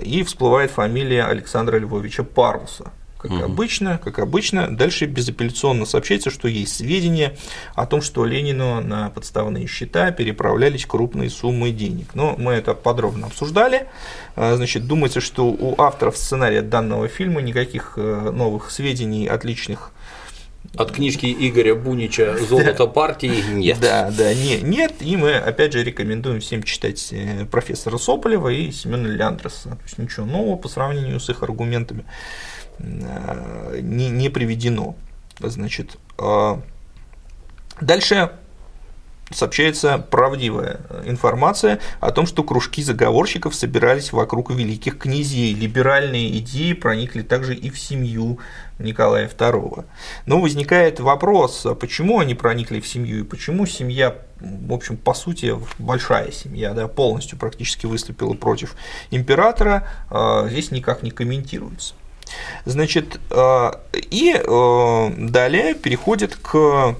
И всплывает фамилия Александра Львовича Паруса, как угу. обычно, как обычно. Дальше безапелляционно сообщается, что есть сведения о том, что Ленину на подставные счета переправлялись крупные суммы денег. Но мы это подробно обсуждали. Значит, думается, что у авторов сценария данного фильма никаких новых сведений отличных от книжки Игоря Бунича «Золото партии» нет. Да, да, не, нет. И мы опять же рекомендуем всем читать профессора Сополева и Семёна Ляндроса. То есть ничего нового по сравнению с их аргументами не, не приведено. Значит, дальше сообщается правдивая информация о том, что кружки заговорщиков собирались вокруг великих князей. Либеральные идеи проникли также и в семью Николая второго. Но возникает вопрос, почему они проникли в семью и почему семья, в общем, по сути, большая семья, да, полностью практически выступила против императора, здесь никак не комментируется. Значит, и далее переходит к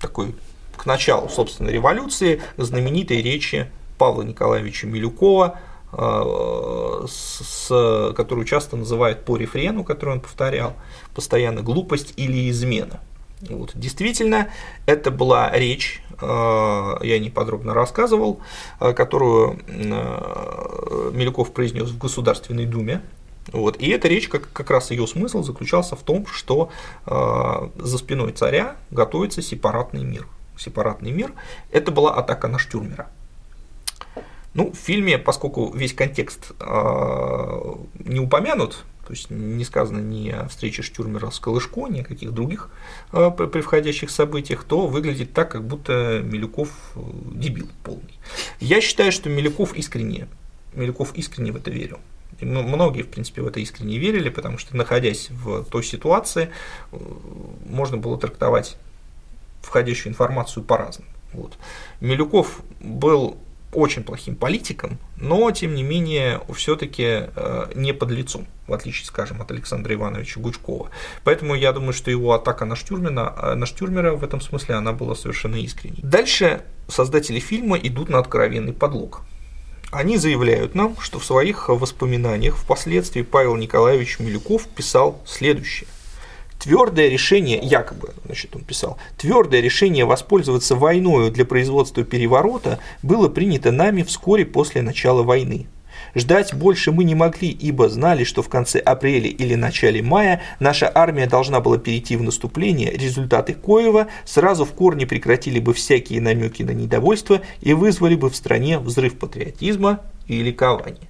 такой... к началу, собственно, революции, знаменитой речи Павла Николаевича Милюкова, с, которую часто называют по рефрену, который он повторял, постоянно «глупость или измена». Вот, действительно, это была речь, я о ней подробно рассказывал, которую Милюков произнес в Государственной Думе. Вот, и эта речь, как, как раз ее смысл заключался в том, что за спиной царя готовится сепаратный мир. Сепаратный мир, это была атака на Штюрмера. Ну, в фильме, поскольку весь контекст э, не упомянут, то есть не сказано ни о встрече Штюрмера с Колышко, ни о каких других э, превходящих событиях, то выглядит так, как будто Милюков дебил полный. Я считаю, что Милюков искренне, Милюков искренне в это верил. Многие, в принципе, в это искренне верили, потому что, находясь в той ситуации, можно было трактовать входящую информацию по-разному. Вот. Милюков был очень плохим политиком, но, тем не менее, все-таки не подлецом, в отличие, скажем, от Александра Ивановича Гучкова. Поэтому я думаю, что его атака на Штюрмера, на Штюрмера в этом смысле она была совершенно искренней. Дальше создатели фильма идут на откровенный подлог. Они заявляют нам, что в своих воспоминаниях впоследствии Павел Николаевич Милюков писал следующее. Твердое решение, якобы, значит, он писал, твердое решение воспользоваться войною для производства переворота было принято нами вскоре после начала войны. Ждать больше мы не могли, ибо знали, что в конце апреля или начале мая наша армия должна была перейти в наступление, результаты коего сразу в корне прекратили бы всякие намеки на недовольство и вызвали бы в стране взрыв патриотизма и ликования.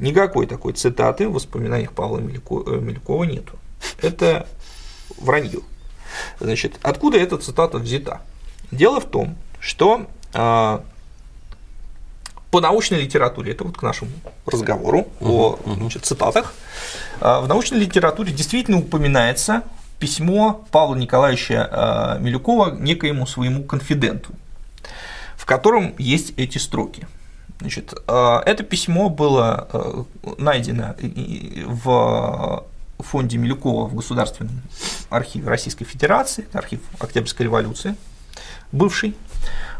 Никакой такой цитаты в воспоминаниях Павла Милюкова нету. Это вранье. Значит, откуда эта цитата взята? Дело в том, что э, по научной литературе, это вот к нашему разговору о значит, цитатах, э, в научной литературе действительно упоминается письмо Павла Николаевича э, Милюкова некоему своему конфиденту, в котором есть эти строки. Значит, э, это письмо было э, найдено в в фонде Милюкова в Государственном архиве Российской Федерации, архив Октябрьской революции, бывший,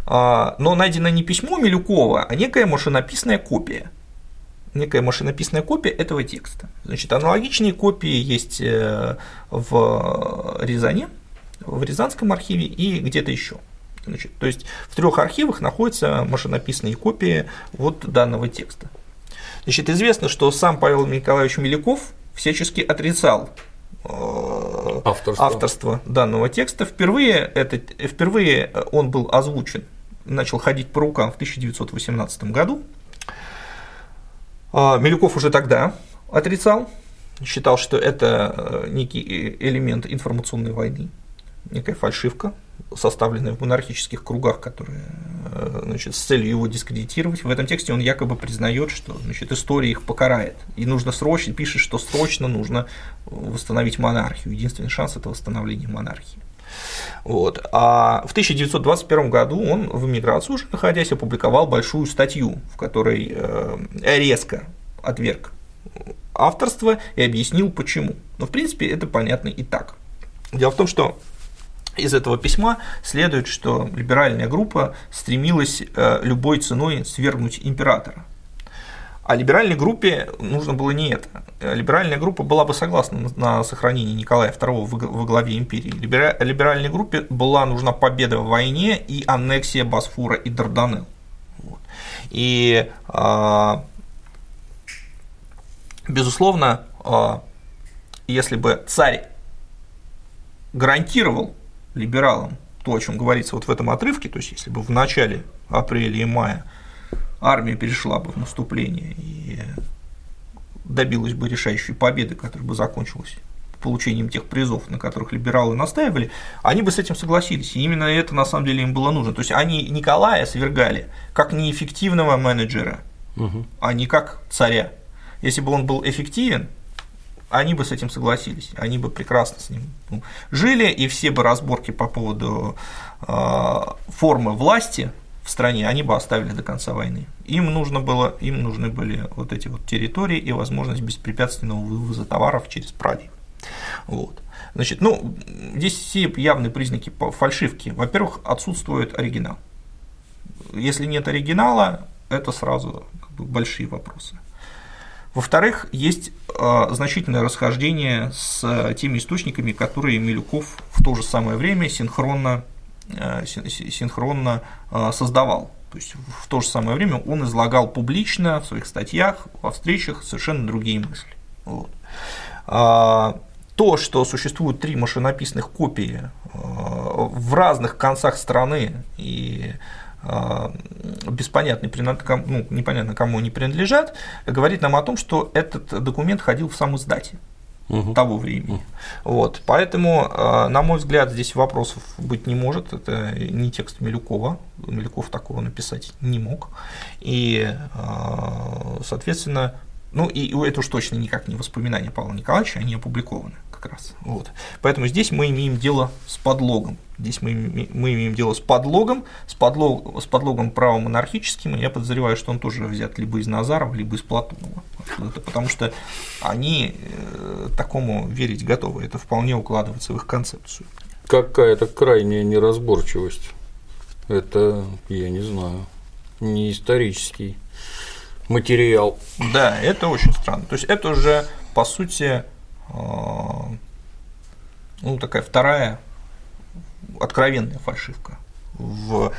но найдено не письмо Милюкова, а некая машинописная копия, некая машинописная копия этого текста. Значит, аналогичные копии есть в Рязани, в Рязанском архиве и где-то еще. Значит, то есть в трех архивах находятся машинописные копии вот данного текста. Значит, известно, что сам Павел Николаевич Милюков всячески отрицал э, авторство. авторство данного текста. Впервые, это, впервые он был озвучен, начал ходить по рукам в тысяча девятьсот восемнадцатом году. Э, Милюков уже тогда отрицал, считал, что это некий элемент информационной войны, некая фальшивка, составленная в монархических кругах, которые, значит, с целью его дискредитировать. В этом тексте он якобы признает, что, значит, история их покарает, и нужно срочно, пишет, что срочно нужно восстановить монархию. Единственный шанс – это восстановление монархии. Вот. А в тысяча девятьсот двадцать первом году он в эмиграции уже находясь опубликовал большую статью, в которой резко отверг авторство и объяснил, почему. Но, в принципе, это понятно и так. Дело в том, что из этого письма следует, что либеральная группа стремилась любой ценой свергнуть императора. А либеральной группе нужно было не это. Либеральная группа была бы согласна на сохранение Николая второго во главе империи. Либеральной группе была нужна победа в войне и аннексия Босфора и Дарданелл. И, безусловно, если бы царь гарантировал либералам то, о чем говорится вот в этом отрывке, то есть если бы в начале апреля и мая армия перешла бы в наступление и добилась бы решающей победы, которая бы закончилась получением тех призов, на которых либералы настаивали, они бы с этим согласились. И именно это на самом деле им было нужно. То есть они Николая свергали как неэффективного менеджера, угу. а не как царя. Если бы он был эффективен, они бы с этим согласились, они бы прекрасно с ним жили, и все бы разборки по поводу формы власти в стране они бы оставили до конца войны. Им нужно было, им нужны были вот эти вот территории и возможность беспрепятственного вывоза товаров через пролив. Вот. Значит, ну, здесь все явные признаки фальшивки. Во-первых, отсутствует оригинал. Если нет оригинала, это сразу как бы большие вопросы. Во-вторых, есть значительное расхождение с теми источниками, которые Милюков в то же самое время синхронно синхронно создавал. То есть в то же самое время он излагал публично в своих статьях, во встречах совершенно другие мысли. Вот. То, что существуют три машинописных копии в разных концах страны и беспонятно, ну, непонятно кому они принадлежат, говорит нам о том, что этот документ ходил в самиздате. Угу. Того времени. Вот. Поэтому, на мой взгляд, здесь вопросов быть не может. Это не текст Милюкова. Милюков такого написать не мог. И, соответственно, ну и это уж точно никак не воспоминания Павла Николаевича, они опубликованы как раз. Вот. Поэтому здесь мы имеем дело с подлогом. Здесь мы, мы имеем дело с подлогом, с, подлог, с подлогом правомонархическим, и я подозреваю, что он тоже взят либо из Назарова, либо из Платонова, потому что они такому верить готовы, это вполне укладывается в их концепцию. Какая-то крайняя неразборчивость, это, я не знаю, не исторический материал. Да, это очень странно, то есть это уже, по сути, ну, такая вторая откровенная фальшивка в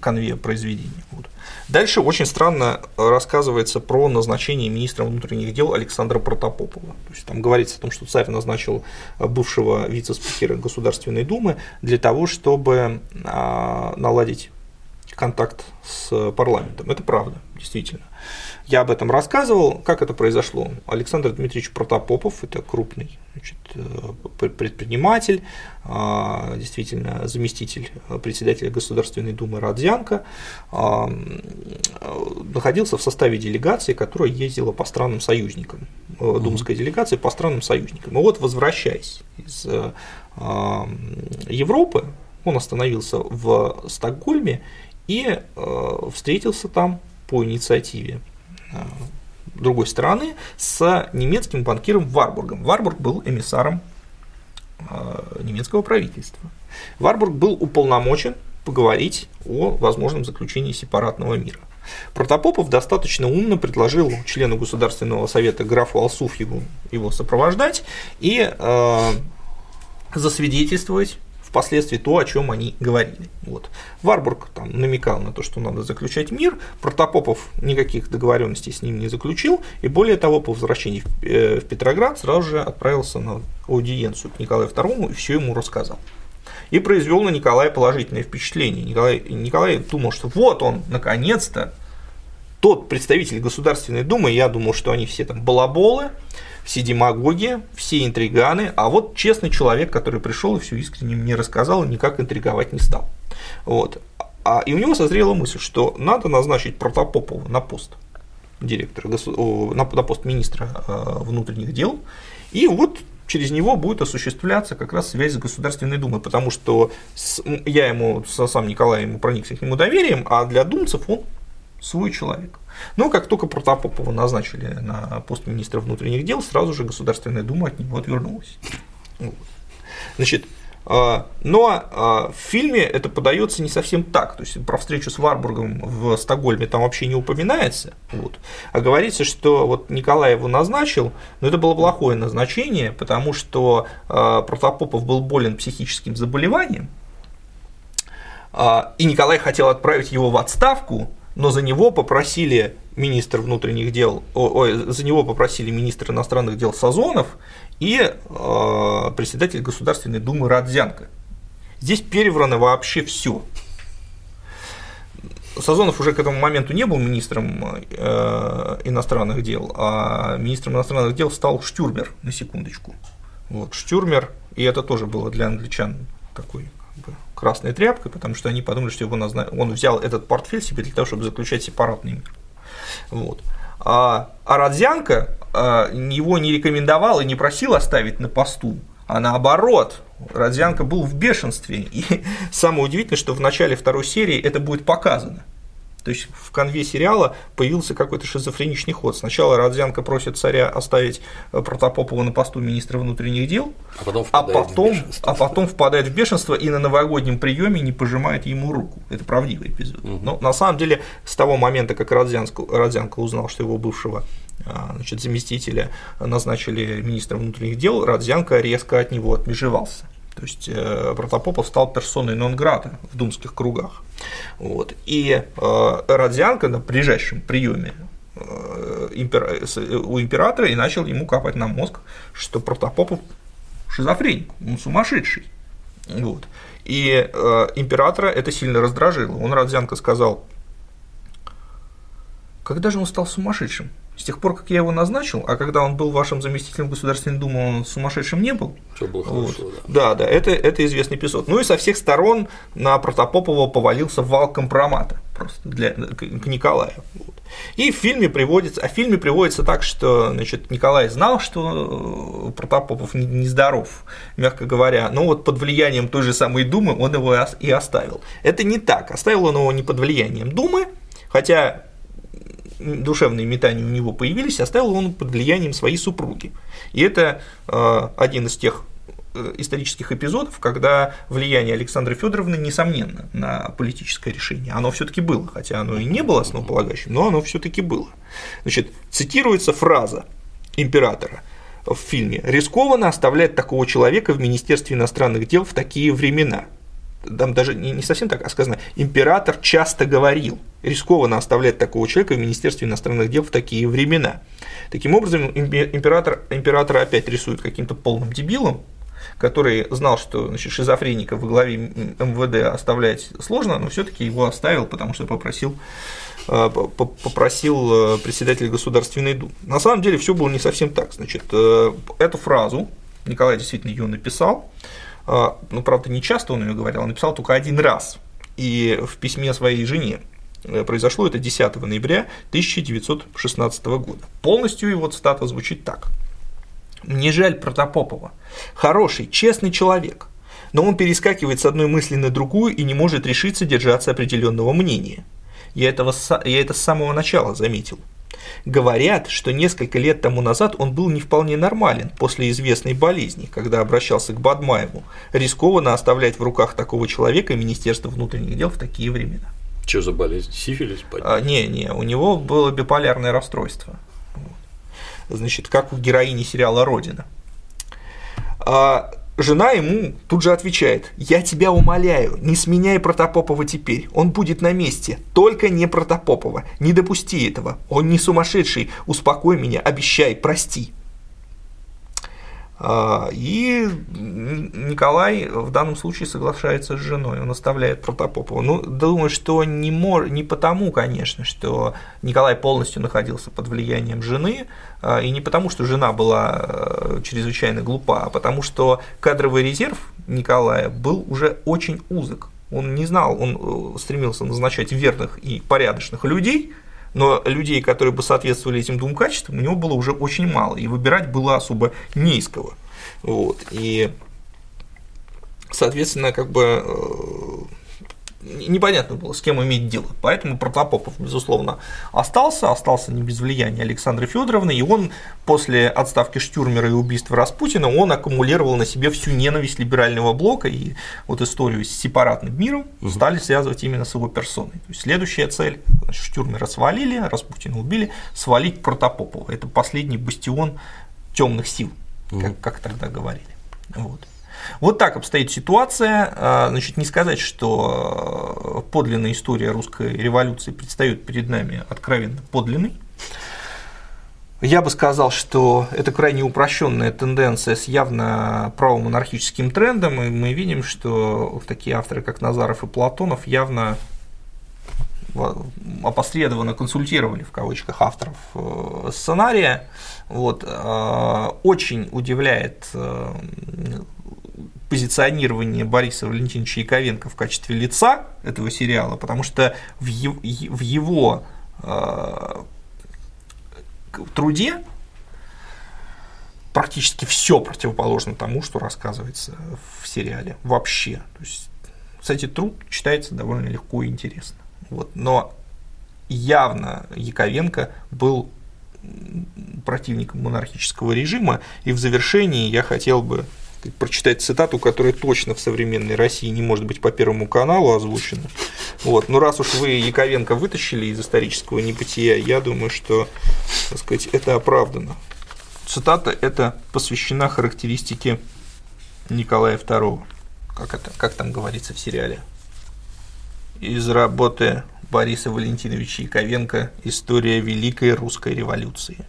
конве произведений. Вот. Дальше очень странно рассказывается про назначение министра внутренних дел Александра Протопопова. То есть там говорится о том, что царь назначил бывшего вице-спикера Государственной Думы для того, чтобы наладить контакт с парламентом. Это правда, действительно. Я об этом рассказывал. Как это произошло? Александр Дмитриевич Протопопов – это крупный, значит, предприниматель, действительно заместитель председателя Государственной Думы Родзянко, находился в составе делегации, которая ездила по странам союзникам, думская делегация по странам союзникам. И вот, возвращаясь из Европы, он остановился в Стокгольме и встретился там по инициативе другой стороны с немецким банкиром Варбургом. Варбург был эмиссаром немецкого правительства. Варбург был уполномочен поговорить о возможном заключении сепаратного мира. Протопопов достаточно умно предложил члену Государственного совета графу Алсуфьеву его сопровождать и засвидетельствовать впоследствии то, о чем они говорили. Вот. Варбург там намекал на то, что надо заключать мир, Протопопов никаких договоренностей с ним не заключил, и более того, по возвращении в Петроград сразу же отправился на аудиенцию к Николаю второму и все ему рассказал. И произвел на Николая положительное впечатление. Николай, Николай думал, что вот он, наконец-то, тот представитель Государственной Думы, я думал, что они все там балаболы, все демагоги, все интриганы, а вот честный человек, который пришел и все искренне мне рассказал, и никак интриговать не стал. Вот. А, и у него созрела мысль, что надо назначить Протопопова на пост директора, на пост министра внутренних дел, и вот через него будет осуществляться как раз связь с Государственной Думой, потому что я ему, сам Николай ему проникся к нему доверием, а для думцев он свой человек. Но как только Протопопова назначили на пост министра внутренних дел, сразу же Государственная Дума от него отвернулась. Вот. Значит, Но в фильме это подается не совсем так, то есть про встречу с Варбургом в Стокгольме там вообще не упоминается, вот. А говорится, что вот Николай его назначил, но это было плохое назначение, потому что Протопопов был болен психическим заболеванием, и Николай хотел отправить его в отставку, но за него попросили министр внутренних дел, ой, за него попросили министр иностранных дел Сазонов и э, председатель Государственной Думы Родзянко. Здесь переврано вообще все. Сазонов уже к этому моменту не был министром э, иностранных дел, а министром иностранных дел стал Штюрмер, на секундочку. Вот, Штюрмер, и это тоже было для англичан такой красной тряпкой, потому что они подумали, что его назна... он взял этот портфель себе для того, чтобы заключать сепаратный мир. Вот. А Родзянко его не рекомендовал и не просил оставить на посту, а наоборот, Родзянко был в бешенстве. И самое удивительное, что в начале второй серии это будет показано. То есть в конве сериала появился какой-то шизофреничный ход. Сначала Родзянко просит царя оставить Протопопова на посту министра внутренних дел, а потом впадает, а потом, в, а потом впадает в бешенство и на новогоднем приеме не пожимает ему руку. Это правдивый эпизод. Угу. Но на самом деле с того момента, как Родзянко, Родзянко узнал, что его бывшего, значит, заместителя назначили министром внутренних дел, Родзянко резко от него отмежевался. То есть Протопопов стал персоной нон-грата в думских кругах. Вот. И э, Родзянко на ближайшем приеме э, импера... у императора и начал ему капать на мозг, что Протопопов шизофреник, он сумасшедший. Вот. И э, императора это сильно раздражило. Он Родзянко сказал: когда же он стал сумасшедшим? С тех пор, как я его назначил, а когда он был вашим заместителем Государственной Думы, он сумасшедшим не был. Все было хорошо, вот. Да. Да, да, это, это известный эпизод. Ну и со всех сторон на Протопопова повалился вал компромата просто для, к, к Николаю. Вот. И в фильме приводится, а в фильме приводится так, что, значит, Николай знал, что Протопопов нездоров, мягко говоря, но вот под влиянием той же самой Думы он его и оставил. Это не так, оставил он его не под влиянием Думы, хотя душевные метания у него появились, оставил он под влиянием своей супруги. И это э, один из тех э, исторических эпизодов, когда влияние Александры Фёдоровны несомненно на политическое решение. Оно все-таки было, хотя оно и не было основополагающим, но оно все-таки было. Значит, цитируется фраза императора в фильме: «Рискованно оставлять такого человека в Министерстве иностранных дел в такие времена». Там даже не совсем так, а сказано: император часто говорил, рискованно оставлять такого человека в Министерстве иностранных дел в такие времена. Таким образом, император, императора опять рисует каким-то полным дебилом, который знал, что, значит, шизофреника во главе эм вэ дэ оставлять сложно, но все-таки его оставил, потому что попросил, попросил председателя Государственной Думы. На самом деле все было не совсем так. Значит, эту фразу Николай действительно ее написал. Ну, правда, не часто он ее говорил, он написал только один раз, и в письме своей жене. Произошло это десятого ноября тысяча девятьсот шестнадцатого года. Полностью его цитата звучит так: «Мне жаль Протопопова, хороший, честный человек, но он перескакивает с одной мысли на другую и не может решиться держаться определенного мнения. Я, этого, я это с самого начала заметил. Говорят, что несколько лет тому назад он был не вполне нормален после известной болезни, когда обращался к Бадмаеву. Рискованно оставлять в руках такого человека Министерство внутренних дел в такие времена». Что за болезнь? Сифилис? А, не, не, у него было биполярное расстройство. Вот. Значит, как у героини сериала «Родина». А жена ему тут же отвечает: «Я тебя умоляю, не сменяй Протопопова теперь, он будет на месте, только не Протопопова, не допусти этого, он не сумасшедший, успокой меня, обещай, прости». И Николай в данном случае соглашается с женой, он оставляет Протопопова. Ну, думаю, что не, мож... не потому, конечно, что Николай полностью находился под влиянием жены, и не потому, что жена была чрезвычайно глупа, а потому, что кадровый резерв Николая был уже очень узок. Он не знал, он стремился назначать верных и порядочных людей, но людей, которые бы соответствовали этим двум качествам, у него было уже очень мало, и выбирать было особо не из кого. Вот. И, соответственно, как бы непонятно было, с кем иметь дело. Поэтому Протопопов, безусловно, остался, остался не без влияния Александры Фёдоровны, и он после отставки Штюрмера и убийства Распутина, он аккумулировал на себе всю ненависть либерального блока, и вот историю с сепаратным миром угу. стали связывать именно с его персоной. То есть следующая цель – Штюрмера свалили, Распутина убили, свалить Протопопова. Это последний бастион темных сил, угу. как, как тогда говорили. Вот. Вот так обстоит ситуация. Значит, не сказать, что подлинная история русской революции предстает перед нами откровенно подлинной. Я бы сказал, что это крайне упрощенная тенденция с явно правомонархическим трендом, и мы видим, что такие авторы, как Назаров и Платонов, явно опосредованно консультировали, в кавычках, авторов сценария. Вот. Очень удивляет позиционирование Бориса Валентиновича Яковенко в качестве лица этого сериала, потому что в его труде практически все противоположно тому, что рассказывается в сериале вообще. То есть, кстати, труд читается довольно легко и интересно. Вот. Но явно Яковенко был противником монархического режима, и в завершении я хотел бы прочитать цитату, которая точно в современной России не может быть по Первому каналу озвучена. Вот. Но раз уж вы Яковенко вытащили из исторического небытия, я думаю, что, так сказать, это оправдано. Цитата эта посвящена характеристике Николая второго, как, это, как там говорится в сериале. Из работы Бориса Валентиновича Яковенко «История Великой русской революции».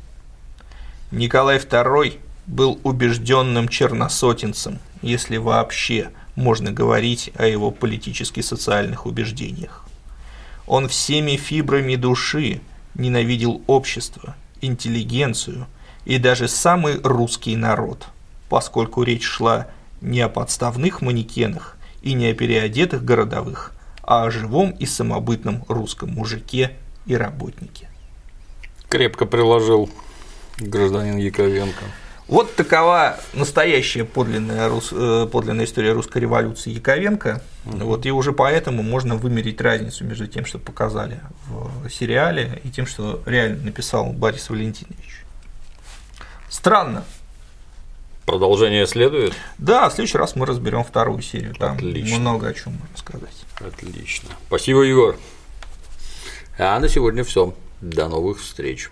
Николай второй был убежденным черносотенцем, если вообще можно говорить о его политически-социальных убеждениях. Он всеми фибрами души ненавидел общество, интеллигенцию и даже самый русский народ, поскольку речь шла не о подставных манекенах и не о переодетых городовых, а о живом и самобытном русском мужике и работнике. Крепко приложил гражданин Яковенко. Вот такова настоящая подлинная, рус... подлинная история русской революции Яковенко, угу. вот, и уже поэтому можно вымерить разницу между тем, что показали в сериале, и тем, что реально написал Борис Валентинович. Странно. Продолжение следует? Да, в следующий раз мы разберем вторую серию, там Отлично. Много о чем можно сказать. Отлично. Спасибо, Егор. А на сегодня все. До новых встреч.